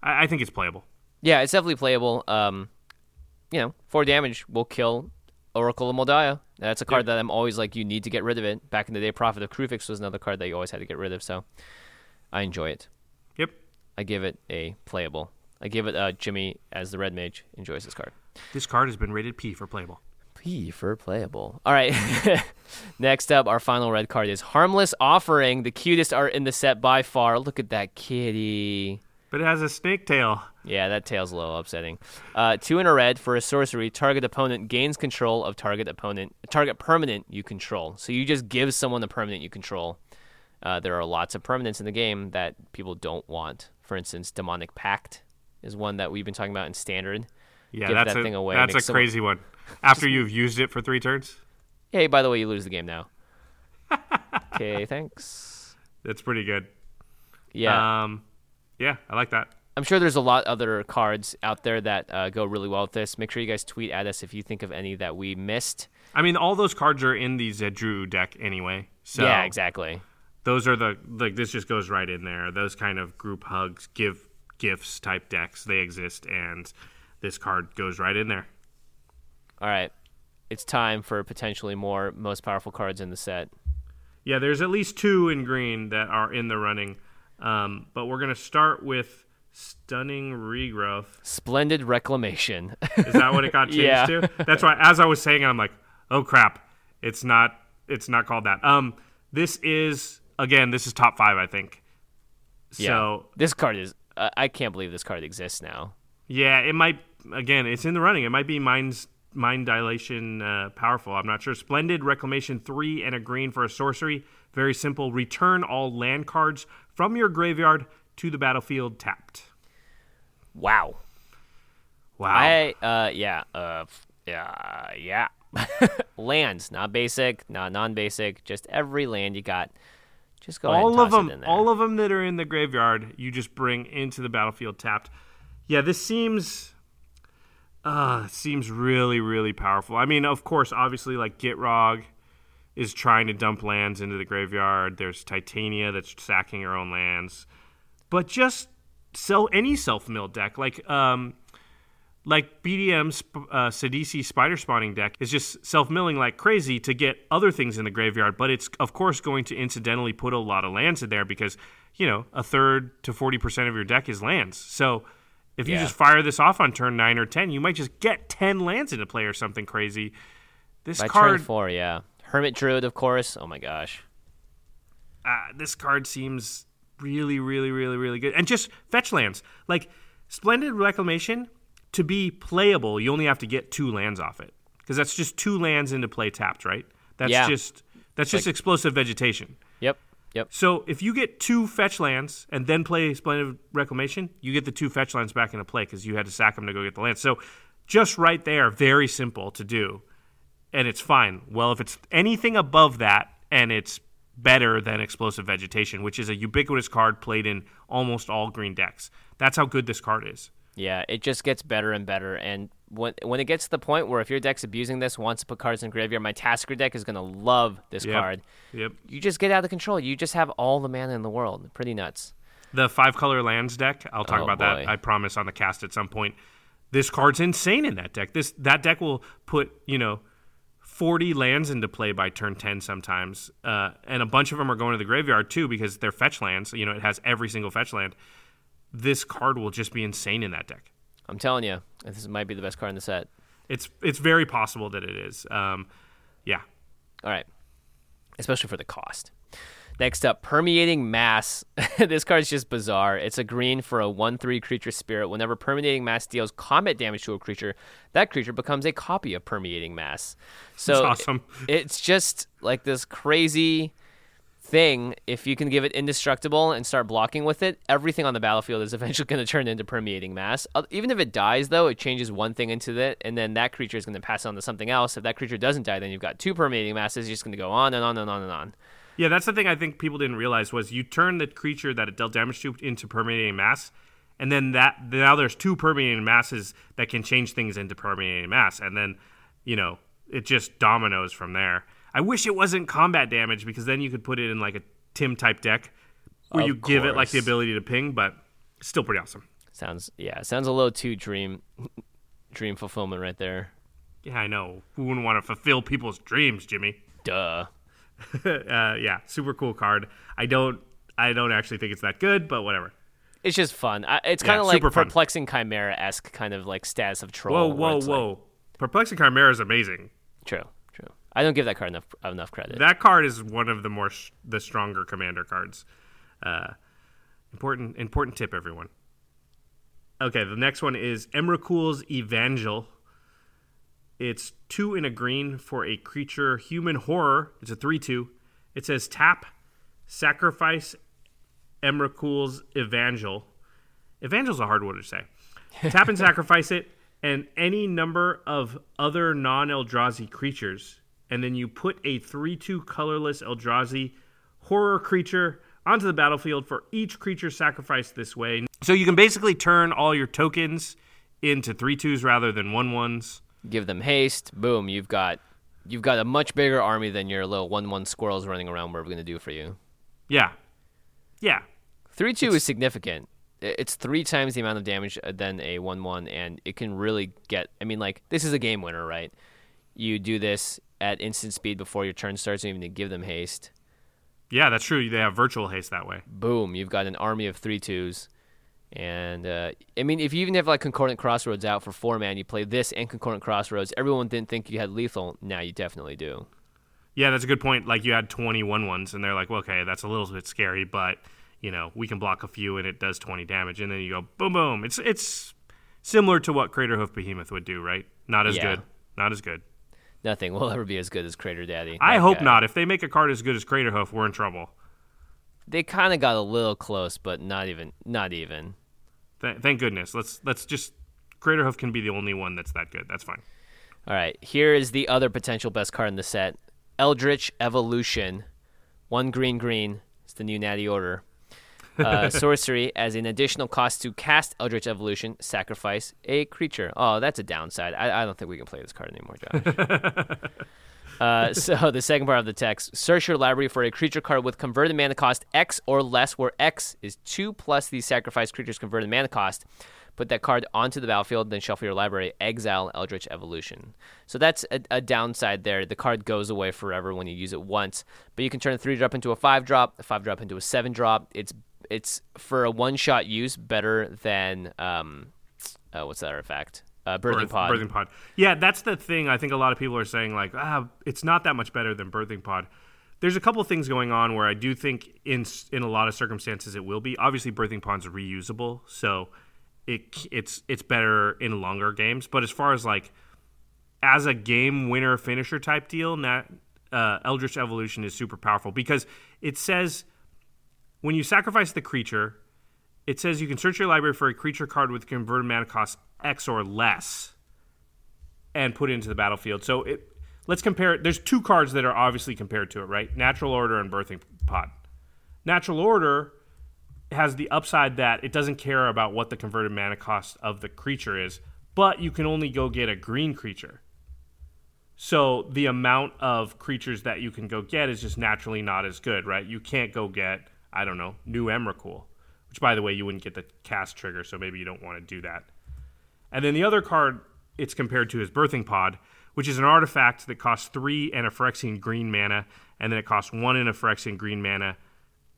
I think it's playable. Yeah, it's definitely playable. 4 damage will kill Oracle of Moldiah. That's a card that I'm always like, you need to get rid of it. Back in the day, Prophet of Krufix was another card that you always had to get rid of, so I enjoy it. Yep. I give it a playable. I give it Jimmy as the Red Mage enjoys this card. This card has been rated P for playable. P for playable. All right. Next up, our final red card is Harmless Offering. The cutest art in the set by far. Look at that kitty. But it has a snake tail. Yeah, that tail's a little upsetting. 2 in a red for a sorcery. Target opponent gains control of target permanent you control. So you just give someone a permanent you control. There are lots of permanents in the game that people don't want. For instance, Demonic Pact is one that we've been talking about in Standard. Yeah, give that's that thing away. That's a crazy one. After you've used it for 3 turns? Hey, by the way, you lose the game now. Okay, thanks. That's pretty good. Yeah. Yeah, I like that. I'm sure there's a lot other cards out there that go really well with this. Make sure you guys tweet at us if you think of any that we missed. I mean, all those cards are in the Zedru deck anyway. So yeah, exactly. Those are the, like, this just goes right in there. Those kind of group hugs, give gifts type decks, they exist, and this card goes right in there. All right. It's time for potentially more most powerful cards in the set. Yeah, there's at least two in green that are in the running. But we're going to start with Stunning Regrowth. Splendid Reclamation. Is that what it got changed to? That's why, as I was saying, I'm like, oh, crap. It's not called that. This is, again, this is top five, I think. So yeah. This card is, I can't believe this card exists now. Yeah, it might, again, it's in the running. It might be Mind Dilation powerful. I'm not sure. Splendid Reclamation 3 and a green for a sorcery. Very simple. Return all land cards from your graveyard to the battlefield tapped. Wow. I lands, not basic, not non-basic, just every land you got. Just go all ahead and toss of them, it in there. All of them that are in the graveyard, you just bring into the battlefield tapped. Yeah, this seems really, really powerful. I mean, of course, obviously, like Gitrog is trying to dump lands into the graveyard. There's Titania that's sacking her own lands. But just sell any self-mill deck. Like BDM's Sidisi Spider Spawning deck is just self-milling like crazy to get other things in the graveyard. But it's, of course, going to incidentally put a lot of lands in there because, you know, a third to 40% of your deck is lands. So if you just fire this off on turn 9 or 10, you might just get 10 lands into play or something crazy. This by card... turn 4, yeah. Hermit Druid, of course. Oh, my gosh. This card seems really, really, really, really good. And just fetch lands. Like, Splendid Reclamation, to be playable, you only have to get 2 lands off it. Because that's just 2 lands into play tapped, right? That's just explosive vegetation. Yep. So if you get 2 fetch lands and then play Splendid Reclamation, you get the 2 fetch lands back into play because you had to sack them to go get the lands. So just right there, very simple to do, and it's fine. Well, if it's anything above that and it's better than explosive vegetation, which is a ubiquitous card played in almost all green decks, that's how good this card is. Yeah, it just gets better and better. And when it gets to the point where if your deck's abusing this, wants to put cards in graveyard, my Tasker deck is going to love this card. Yep. You just get out of control. You just have all the mana in the world. Pretty nuts. The 5-color lands deck, I'll talk about that, I promise, on the cast at some point. This card's insane in that deck. That deck will put, 40 lands into play by turn 10 sometimes. And a bunch of them are going to the graveyard, too, because they're fetch lands. It has every single fetch land. This card will just be insane in that deck. I'm telling you, this might be the best card in the set. It's very possible that it is. All right. Especially for the cost. Next up, Permeating Mass. This card's just bizarre. It's a green for a 1/3 creature spirit. Whenever Permeating Mass deals combat damage to a creature, that creature becomes a copy of Permeating Mass. So that's awesome. It's just like this crazy thing. If you can give it indestructible and start blocking with it, everything on the battlefield is eventually going to turn into Permeating Mass. Even if it dies, though, it changes one thing into it, and then that creature is going to pass on to something else. If that creature doesn't die, then you've got 2 Permeating Masses. You're just going to go on and on and on and on. Yeah, that's the thing I think people didn't realize was you turn the creature that it dealt damage to into Permeating Mass, and then now there's 2 Permeating Masses that can change things into Permeating Mass, and then it just dominoes from there. I wish it wasn't combat damage because then you could put it in like a Tim type deck where you give it like the ability to ping, but still pretty awesome. Sounds a little too dream fulfillment right there. Yeah, I know. Who wouldn't want to fulfill people's dreams, Jimmy? Duh. Super cool card. I don't actually think it's that good, but whatever. It's just fun. It's kind of like Perplexing Chimera-esque kind of like status of troll. Whoa. Like... Perplexing Chimera is amazing. True. I don't give that card enough credit. That card is one of the the stronger commander cards. Important tip, everyone. Okay, the next one is Emrakul's Evangel. It's 2 in a green for a creature, Human Horror. It's a 3/2. It says tap, sacrifice Emrakul's Evangel. Evangel's a hard word to say. Tap and sacrifice it and any number of other non-Eldrazi creatures. And then you put a 3/2 colorless Eldrazi horror creature onto the battlefield for each creature sacrificed this way. So you can basically turn all your tokens into 3/2s rather than 1/1s. Give them haste. Boom. You've got a much bigger army than your little 1/1 squirrels running around. What are we going to do for you? Yeah. Yeah. 3-2 is significant. It's three times the amount of damage than a 1-1, and it can really get... I mean, like, this is a game winner, right? You do this at instant speed before your turn starts, even to give them haste. Yeah, that's true. They have virtual haste that way. Boom. You've got an army of 3-2s. And, I mean, if you even have, like, Concordant Crossroads out for 4-man, you play this and Concordant Crossroads. Everyone didn't think you had lethal. Now you definitely do. Yeah, that's a good point. Like, you had 20 1-1s, and they're like, well, okay, that's a little bit scary, but... you know, we can block a few, and it does 20 damage, and then you go boom, boom. It's similar to what Crater Hoof Behemoth would do, right? Not as good. Not as good. Nothing will ever be as good as Crater Daddy. I hope not. If they make a card as good as Crater Hoof, we're in trouble. They kind of got a little close, but not even. Thank goodness. Let's just Crater Hoof can be the only one that's that good. That's fine. All right. Here is the other potential best card in the set: Eldritch Evolution. 1 green. It's the new Natty Order. Sorcery, as an additional cost to cast Eldritch Evolution, sacrifice a creature. Oh, that's a downside. I don't think we can play this card anymore, Josh. So the second part of the text, search your library for a creature card with converted mana cost X or less, where X is 2 plus the sacrificed creature's converted mana cost. Put that card onto the battlefield, then shuffle your library, exile Eldritch Evolution. So that's a downside there. The card goes away forever when you use it once, but you can turn a 3-drop into a 5-drop, a 5-drop into a 7-drop. It's for a one-shot use better than what's that effect? Birthing Pod. Yeah, that's the thing. I think a lot of people are saying like, it's not that much better than Birthing Pod. There's a couple things going on where I do think in a lot of circumstances it will be. Obviously, Birthing Pod's reusable, so it's better in longer games. But as far as like as a game winner finisher type deal, Eldritch Evolution is super powerful because it says. When you sacrifice the creature, it says you can search your library for a creature card with converted mana cost X or less and put it into the battlefield. So let's compare it. There's two cards that are obviously compared to it, right? Natural Order and Birthing Pod. Natural Order has the upside that it doesn't care about what the converted mana cost of the creature is, but you can only go get a green creature. So the amount of creatures that you can go get is just naturally not as good, right? You can't go get... I don't know, new Emrakul, which, by the way, you wouldn't get the cast trigger, so maybe you don't want to do that. And then the other card it's compared to is Birthing Pod, which is an artifact that costs 3 and a Phyrexian green mana, and then it costs 1 and a Phyrexian green mana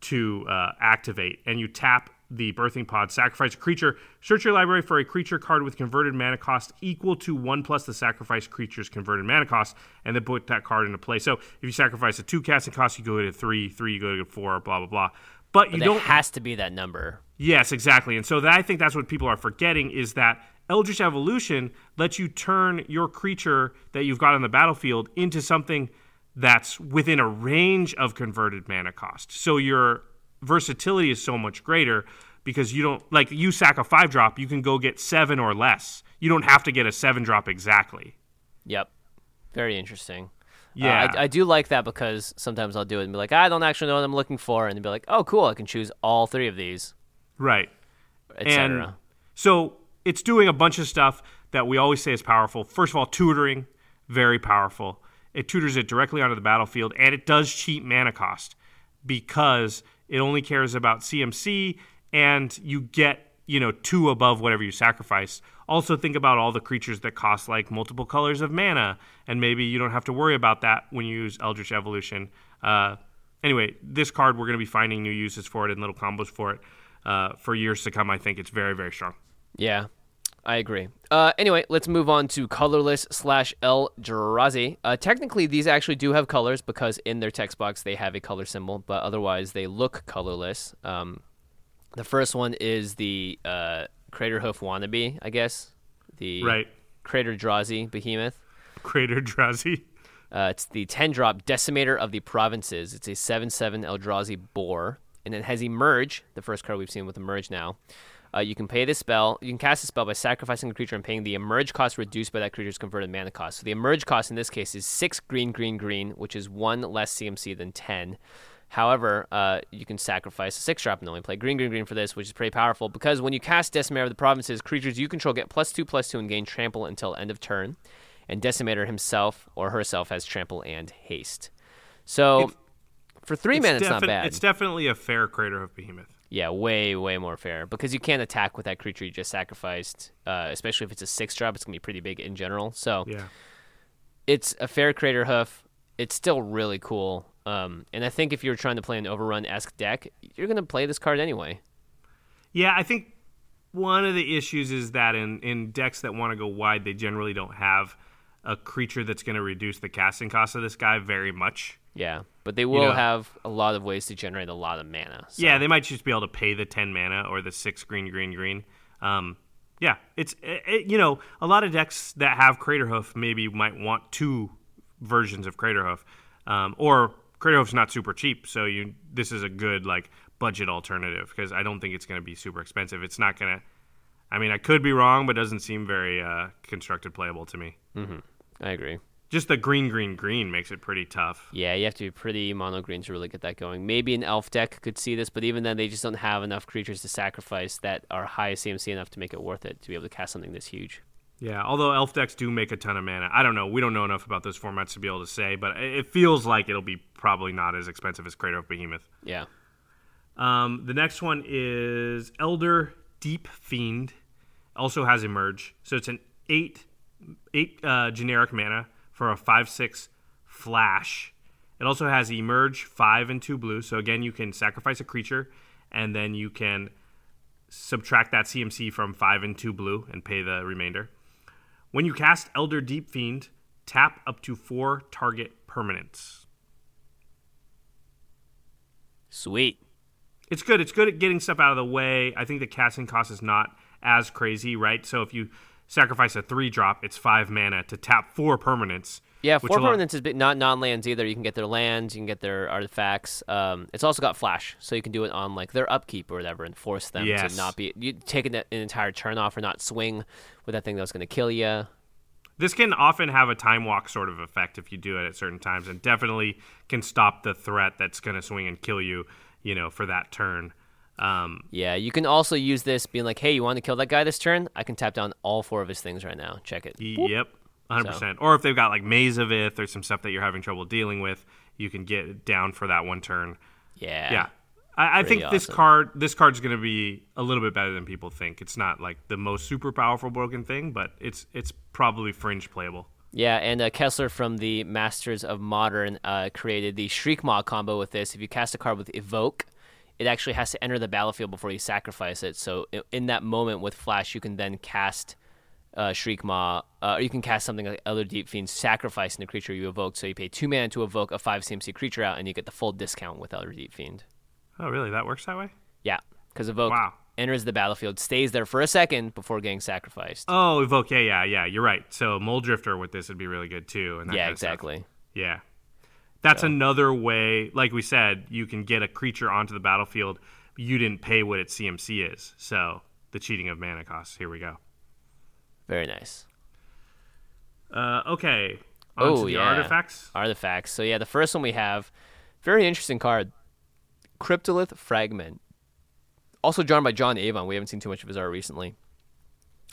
to activate. And you tap the Birthing Pod, sacrifice a creature, search your library for a creature card with converted mana cost equal to 1 plus the sacrificed creature's converted mana cost, and then put that card into play. So if you sacrifice a 2 casting cost, you go to 3 you go to 4, blah, blah, blah. But you don't... it has to be that number. Yes, exactly. And so I think that's what people are forgetting is that Eldritch Evolution lets you turn your creature that you've got on the battlefield into something that's within a range of converted mana cost. So you're... versatility is so much greater because you don't like you sack a 5-drop, you can go get 7 or less. You don't have to get a 7-drop exactly. Yep. Very interesting. Yeah. I do like that because sometimes I'll do it and be like, I don't actually know what I'm looking for. And be like, oh, cool. I can choose all 3 of these. Right. Etc. So it's doing a bunch of stuff that we always say is powerful. First of all, tutoring, very powerful. It tutors it directly onto the battlefield and it does cheat mana cost because it only cares about CMC, and you get, 2 above whatever you sacrifice. Also think about all the creatures that cost, like, multiple colors of mana, and maybe you don't have to worry about that when you use Eldritch Evolution. Anyway, this card, we're going to be finding new uses for it and little combos for it for years to come. I think it's very, very strong. Yeah, I agree. Anyway, let's move on to Colorless / Eldrazi. Technically, these actually do have colors because in their text box they have a color symbol, but otherwise they look colorless. The first one is the Crater Hoof wannabe, I guess. Right. Crater Drazi Behemoth. Crater Drazi. It's the 10-drop Decimator of the Provinces. It's a 7/7 Eldrazi boar, and it has Emerge, the first card we've seen with Emerge now. You can pay this spell. You can cast a spell by sacrificing a creature and paying the Emerge cost reduced by that creature's converted mana cost. So the Emerge cost in this case is 6 green, which is 1 less CMC than 10. However, you can sacrifice a 6-drop and only play green for this, which is pretty powerful because when you cast Decimator of the Provinces, creatures you control get +2/+2 and gain trample until end of turn. And Decimator himself or herself has trample and haste. So For 3 minutes, not bad. It's definitely a fair Crater of Behemoth. Yeah, way, way more fair, because you can't attack with that creature you just sacrificed, especially if it's a 6-drop. It's going to be pretty big in general. So yeah, it's a fair Crater Hoof. It's still really cool. And I think if you're trying to play an Overrun-esque deck, you're going to play this card anyway. Yeah, I think one of the issues is that in decks that want to go wide, they generally don't have a creature that's going to reduce the casting cost of this guy very much. Yeah, but they will have a lot of ways to generate a lot of mana. So. Yeah, they might just be able to pay the 10 mana or the 6 green, green, green. Yeah, it's a lot of decks that have Craterhoof maybe might want two versions of Craterhoof. Or Craterhoof's not super cheap, so this is a good budget alternative, because I don't think it's going to be super expensive. It's not going to... I mean, I could be wrong, but it doesn't seem very constructed playable to me. Mm-hmm. I agree. Just the green, green, green makes it pretty tough. Yeah, you have to be pretty mono-green to really get that going. Maybe an elf deck could see this, but even then, they just don't have enough creatures to sacrifice that are high CMC enough to make it worth it to be able to cast something this huge. Yeah, although elf decks do make a ton of mana. I don't know. We don't know enough about those formats to be able to say, but it feels like it'll be probably not as expensive as Crater of Behemoth. Yeah. The next one is Elder Deep Fiend. Also has Emerge. So it's an 8 generic mana for a 5/6 flash. It also has Emerge 5 and 2 blue. So again, you can sacrifice a creature and then you can subtract that CMC from 5 and 2 blue and pay the remainder. When you cast Elder Deep Fiend, tap up to 4 target permanents. Sweet. It's good. It's good at getting stuff out of the way. I think the casting cost is not as crazy, right? So if you sacrifice a 3-drop, it's 5 mana to tap 4 permanents. Yeah, 4 permanents is not non-lands either. You can get their lands, you can get their artifacts. It's also got flash, so you can do it on their upkeep or whatever and force them to not be... You're taking an entire turn off or not swing with that thing that was going to kill you. This can often have a time walk sort of effect if you do it at certain times, and definitely can stop the threat that's going to swing and kill you, for that turn. Yeah, you can also use this being like, hey, you want to kill that guy this turn? I can tap down all 4 of his things right now. Check it. Yep, 100%. So. Or if they've got Maze of Ith or some stuff that you're having trouble dealing with, you can get it down for that one turn. Yeah. Yeah. I think awesome. This card's going to be a little bit better than people think. It's not the most super powerful broken thing, but it's probably fringe playable. Yeah, and Kessler from the Masters of Modern created the Shriek Maw combo with this. If you cast a card with Evoke, it actually has to enter the battlefield before you sacrifice it. So in that moment with Flash, you can then cast Shriek Maw, or you can cast something like Elder Deep Fiend, sacrificing the creature you evoke. So you pay 2 mana to evoke a 5 CMC creature out, and you get the full discount with Elder Deep Fiend. Oh, really? That works that way? Yeah, because Evoke enters the battlefield, stays there for a second before getting sacrificed. Oh, Evoke, yeah, you're right. So Mole Drifter with this would be really good, too. And that kind of stuff. Yeah. That's another way, like we said, you can get a creature onto the battlefield. You didn't pay what its CMC is, so the cheating of mana costs. Here we go. Very nice. Okay. On to the artifacts. Artifacts. So, the first one we have, very interesting card. Cryptolith Fragment, also drawn by John Avon. We haven't seen too much of his art recently.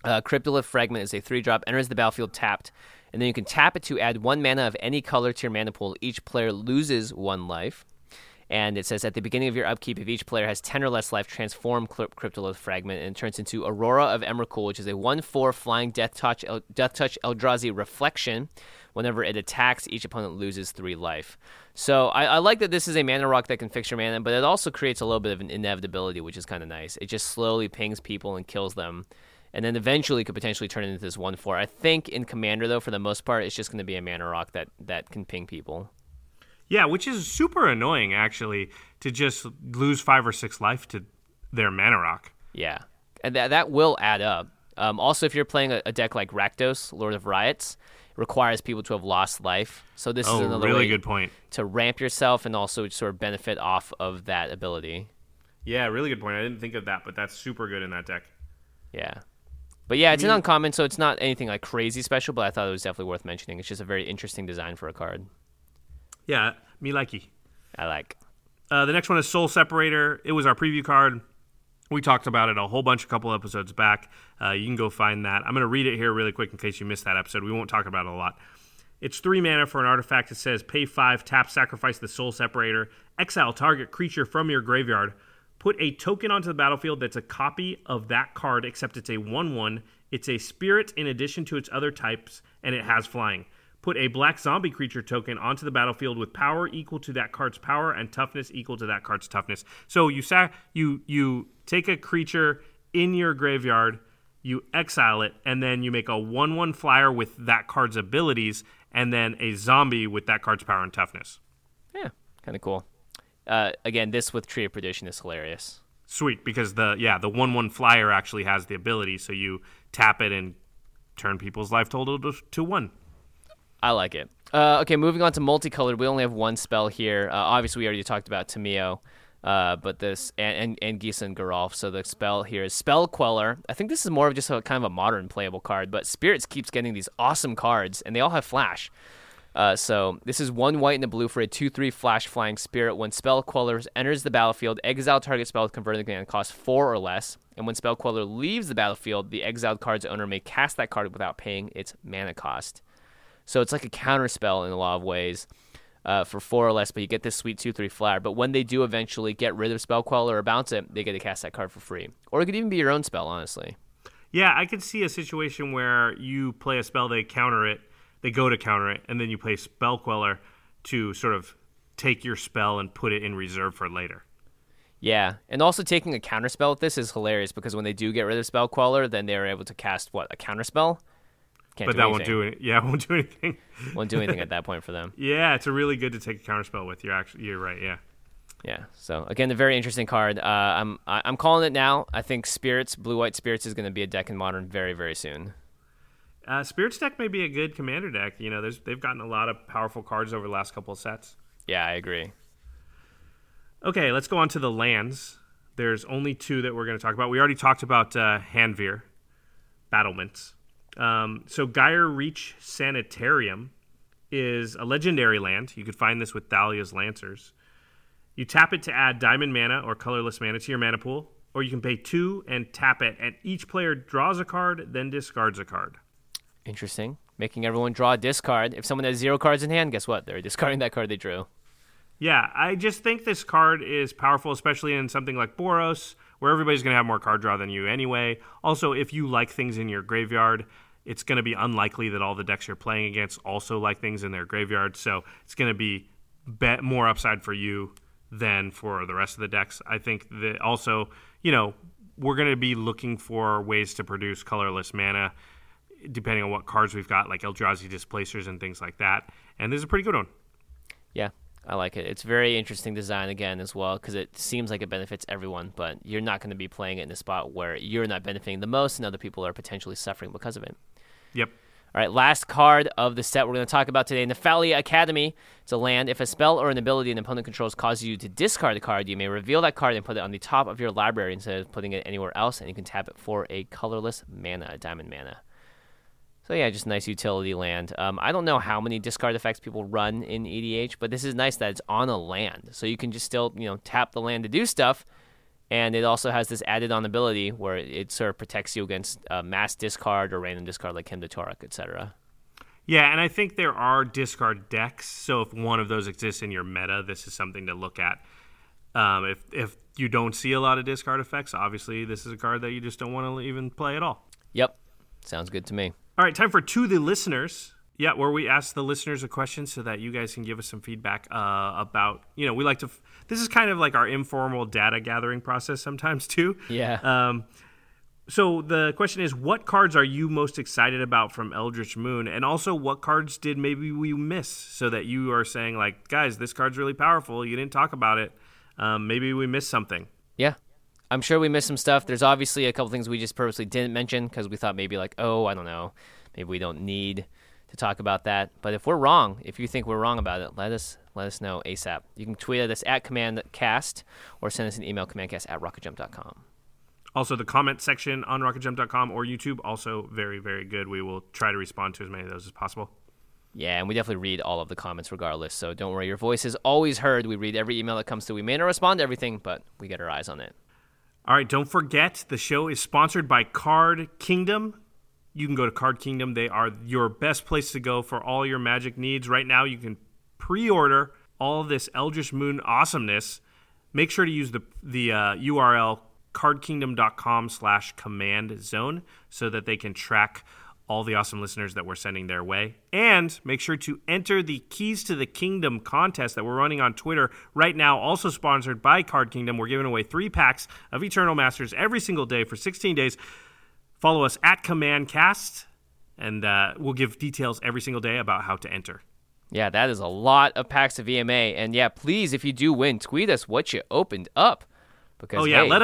Cryptolith Fragment is a 3-drop, enters the battlefield tapped, and then you can tap it to add 1 mana of any color to your mana pool. Each player loses 1 life, and it says at the beginning of your upkeep, if each player has 10 or less life, transform Cryptolith Fragment, and it turns into Aurora of Emrakul, which is a 1/4 flying Death Touch Eldrazi Reflection. Whenever it attacks, each opponent loses 3 life. So I like that this is a mana rock that can fix your mana, but it also creates a little bit of an inevitability, which is kind of nice. It just slowly pings people and kills them, and then eventually could potentially turn into this 1/4. I think in Commander, though, for the most part, it's just going to be a mana rock that can ping people. Yeah, which is super annoying, actually, to just lose 5 or 6 life to their mana rock. Yeah, and that will add up. Also, if you're playing a deck like Rakdos, Lord of Riots, requires people to have lost life. So this is another really good point to ramp yourself and also sort of benefit off of that ability. Yeah, really good point. I didn't think of that, but that's super good in that deck. Yeah. But yeah, it's an uncommon, so it's not anything like crazy special, but I thought it was definitely worth mentioning. It's just a very interesting design for a card. Yeah, me likey. I like. The next one is Soul Separator. It was our preview card. We talked about it a whole bunch, a couple episodes back. You can go find that. I'm going to read it here really quick in case you missed that episode. We won't talk about it a lot. It's 3 mana for an artifact that says pay 5, tap, sacrifice the Soul Separator, exile target creature from your graveyard, put a token onto the battlefield that's a copy of that card, except it's a 1/1. It's a spirit in addition to its other types, and it has flying. Put a black zombie creature token onto the battlefield with power equal to that card's power and toughness equal to that card's toughness. So you take a creature in your graveyard, you exile it, and then you make a 1/1 flyer with that card's abilities, and then a zombie with that card's power and toughness. Yeah, kind of cool. Again, this with Tree of Perdition is hilarious. Sweet, because the 1/1 flyer actually has the ability, so you tap it and turn people's life total to 1. I like it. Okay, moving on to multicolored. We only have one spell here. Obviously, we already talked about Tamiyo, but this and Gisa and Geralf. So the spell here is Spell Queller. I think this is more of just kind of a modern playable card, but Spirits keeps getting these awesome cards, and they all have flash. So this is 1 white and a blue for a 2/3 flash flying spirit. When Spell Queller enters the battlefield, exile target spell with converted command costs 4 or less. And when Spell Queller leaves the battlefield, the exiled card's owner may cast that card without paying its mana cost. So it's like a counter spell in a lot of ways for 4 or less, but you get this sweet 2/3 flyer. But when they do eventually get rid of Spell Queller or bounce it, they get to cast that card for free. Or it could even be your own spell, honestly. Yeah, I could see a situation where you play a spell, they counter it, they go to counter it, and then you play Spell Queller to sort of take your spell and put it in reserve for later. Yeah, and also taking a counter spell with this is hilarious because when they do get rid of Spell Queller, then they're able to cast, a counter spell? Won't do anything. Won't do anything at that point for them. Yeah, it's a really good to take a counterspell with. You're right. Yeah. Yeah. So again, a very interesting card. I'm calling it now. I think Spirits, blue-white Spirits, is going to be a deck in Modern very, very soon. Spirits deck may be a good commander deck. You know, they've gotten a lot of powerful cards over the last couple of sets. Yeah, I agree. Okay, let's go on to the lands. There's only 2 that we're going to talk about. We already talked about Hanweir, Battlements. So Gyre Reach Sanitarium is a legendary land. You could find this with Thalia's Lancers. You tap it to add diamond mana or colorless mana to your mana pool, or you can pay 2 and tap it, and each player draws a card, then discards a card. Interesting. Making everyone draw a discard. If someone has 0 cards in hand, guess what? They're discarding that card they drew. Yeah, I just think this card is powerful, especially in something like Boros, where everybody's going to have more card draw than you anyway. Also, if you like things in your graveyard, it's going to be unlikely that all the decks you're playing against also like things in their graveyard. So it's going to be more upside for you than for the rest of the decks. I think that also, you know, we're going to be looking for ways to produce colorless mana, depending on what cards we've got, like Eldrazi Displacers and things like that. And this is a pretty good one. Yeah. I like it. It's very interesting design again as well because it seems like it benefits everyone, but you're not going to be playing it in a spot where you're not benefiting the most and other people are potentially suffering because of it. Yep. All right, last card of the set we're going to talk about today, Nephalia Academy. It's a land. If a spell or an ability an opponent controls causes you to discard a card, you may reveal that card and put it on the top of your library instead of putting it anywhere else, and you can tap it for a colorless mana, a diamond mana. So yeah, just nice utility land. I don't know how many discard effects people run in EDH, but this is nice that it's on a land. So you can just still, you know, tap the land to do stuff, and it also has this added on ability where it sort of protects you against mass discard or random discard like Hymn to Torok, etc. Yeah, and I think there are discard decks, so if one of those exists in your meta, this is something to look at. If you don't see a lot of discard effects, obviously this is a card that you just don't want to even play at all. Yep, sounds good to me. All right, time for To the Listeners. Yeah, where we ask the listeners a question so that you guys can give us some feedback about, you know, we like to, this is kind of like our informal data gathering process sometimes too. Yeah. So the question is, what cards are you most excited about from Eldritch Moon? And also, what cards did maybe we miss so that you are saying like, guys, this card's really powerful. You didn't talk about it. Maybe we missed something. Yeah. I'm sure we missed some stuff. There's obviously a couple things we just purposely didn't mention because we thought maybe like, oh, I don't know, maybe we don't need to talk about that. But if we're wrong, if you think we're wrong about it, let us know ASAP. You can tweet at us at CommandCast or send us an email, commandcast@rocketjump.com. Also, the comment section on rocketjump.com or YouTube, also very, very good. We will try to respond to as many of those as possible. Yeah, and we definitely read all of the comments regardless, so don't worry. Your voice is always heard. We read every email that comes through. We may not respond to everything, but we get our eyes on it. All right, don't forget, the show is sponsored by Card Kingdom. you can go to Card Kingdom. They are your best place to go for all your magic needs. Right now, you can pre-order all this Eldritch Moon awesomeness. Make sure to use the URL cardkingdom.com/commandzone so that they can track all the awesome listeners that we're sending their way. And make sure to enter the Keys to the Kingdom contest that we're running on Twitter right now, also sponsored by Card Kingdom. We're giving away 3 packs of Eternal Masters every single day for 16 days. Follow us at CommandCast, and we'll give details every single day about how to enter. Yeah, that is a lot of packs of EMA. And yeah, please, if you do win, tweet us what you opened up. Because, let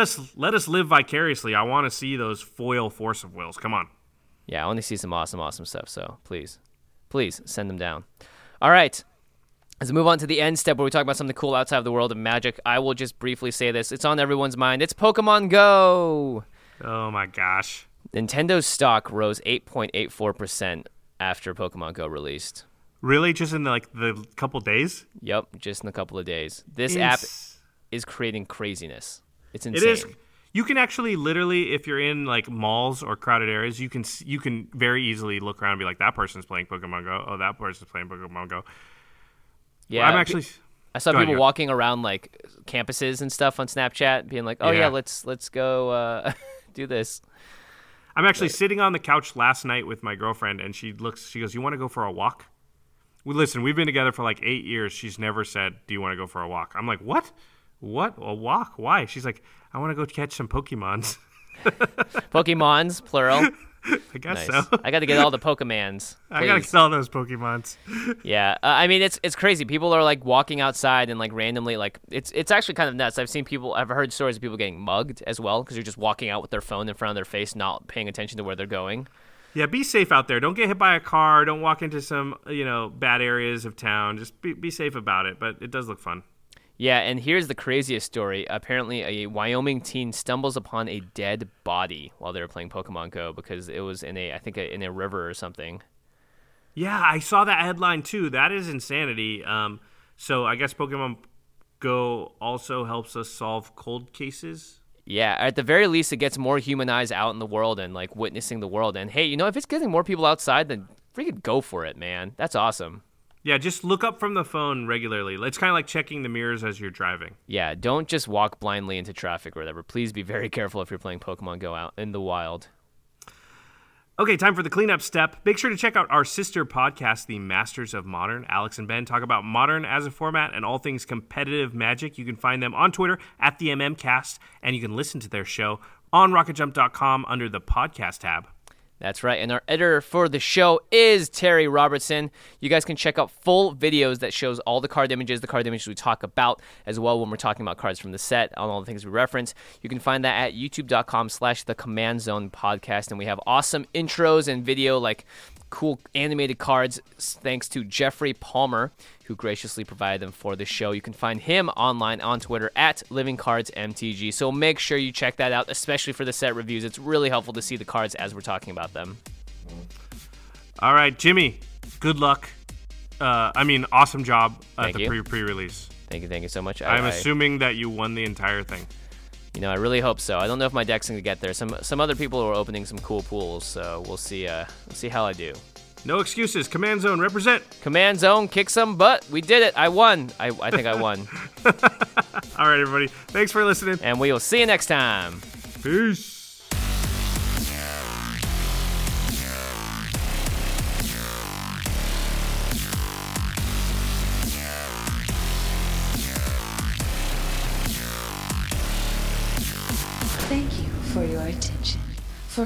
us live vicariously. I want to see those foil Force of Wills. Come on. Yeah, I want to see some awesome stuff, so please send them down. All right, let's move on to the end step where we talk about something cool outside of the world of Magic. I will just briefly say this. It's on everyone's mind. It's Pokemon Go. Oh, my gosh. Nintendo's stock rose 8.84% after Pokemon Go released. Really? Just in the couple days? Yep, just in a couple of days. This app is creating craziness. It's insane. It is. You can actually literally, if you're in malls or crowded areas, you can very easily look around and be like, that person's playing Pokemon Go. Oh, that person's playing Pokemon Go. Yeah, well, I saw people walking around campuses and stuff on Snapchat, being like, oh yeah, let's go do this. I'm actually sitting on the couch last night with my girlfriend, and she goes, "You want to go for a walk?" Well, listen, we've been together for 8 years. She's never said, "Do you want to go for a walk?" I'm like, "What? What? A walk? Why?" She's like, "I want to go catch some Pokemons." Pokemons, plural. I guess nice. So. I got to get all the Pokemans. Please. I got to sell those Pokemons. Yeah. It's crazy. People are walking outside and randomly it's actually kind of nuts. I've heard stories of people getting mugged as well because they're just walking out with their phone in front of their face, not paying attention to where they're going. Yeah, be safe out there. Don't get hit by a car. Don't walk into some, bad areas of town. Just be safe about it, but it does look fun. Yeah, and here's the craziest story. Apparently, a Wyoming teen stumbles upon a dead body while they were playing Pokemon Go because it was in a river or something. Yeah, I saw that headline too. That is insanity. So I guess Pokemon Go also helps us solve cold cases. Yeah, at the very least, it gets more human eyes out in the world and witnessing the world. And hey, if it's getting more people outside, then freaking go for it, man. That's awesome. Yeah, just look up from the phone regularly. It's kind of like checking the mirrors as you're driving. Yeah, don't just walk blindly into traffic or whatever. Please be very careful if you're playing Pokemon Go out in the wild. Okay, time for the cleanup step. Make sure to check out our sister podcast, The Masters of Modern. Alex and Ben talk about Modern as a format and all things competitive Magic. You can find them on Twitter at the MMCast, and you can listen to their show on rocketjump.com under the podcast tab. That's right, and our editor for the show is Terry Robertson. You guys can check out full videos that shows all the card images we talk about, as well when we're talking about cards from the set, on all the things we reference. You can find that at youtube.com/thecommandzonepodcast, and we have awesome intros and video cool animated cards thanks to Jeffrey Palmer, who graciously provided them for the show. You can find him online on Twitter at LivingCardsMTG. So make sure you check that out, especially for the set reviews. It's really helpful to see the cards as we're talking about them. All right, Jimmy, good luck. Awesome job at the pre-release. Thank you so much. I'm assuming that you won the entire thing. I really hope so. I don't know if my deck's going to get there. Some other people are opening some cool pools, so we'll see. We'll see how I do. No excuses. Command Zone, represent. Command Zone, kick some butt. We did it. I won. I think I won. All right, everybody. Thanks for listening. And we will see you next time. Peace. For your attention. For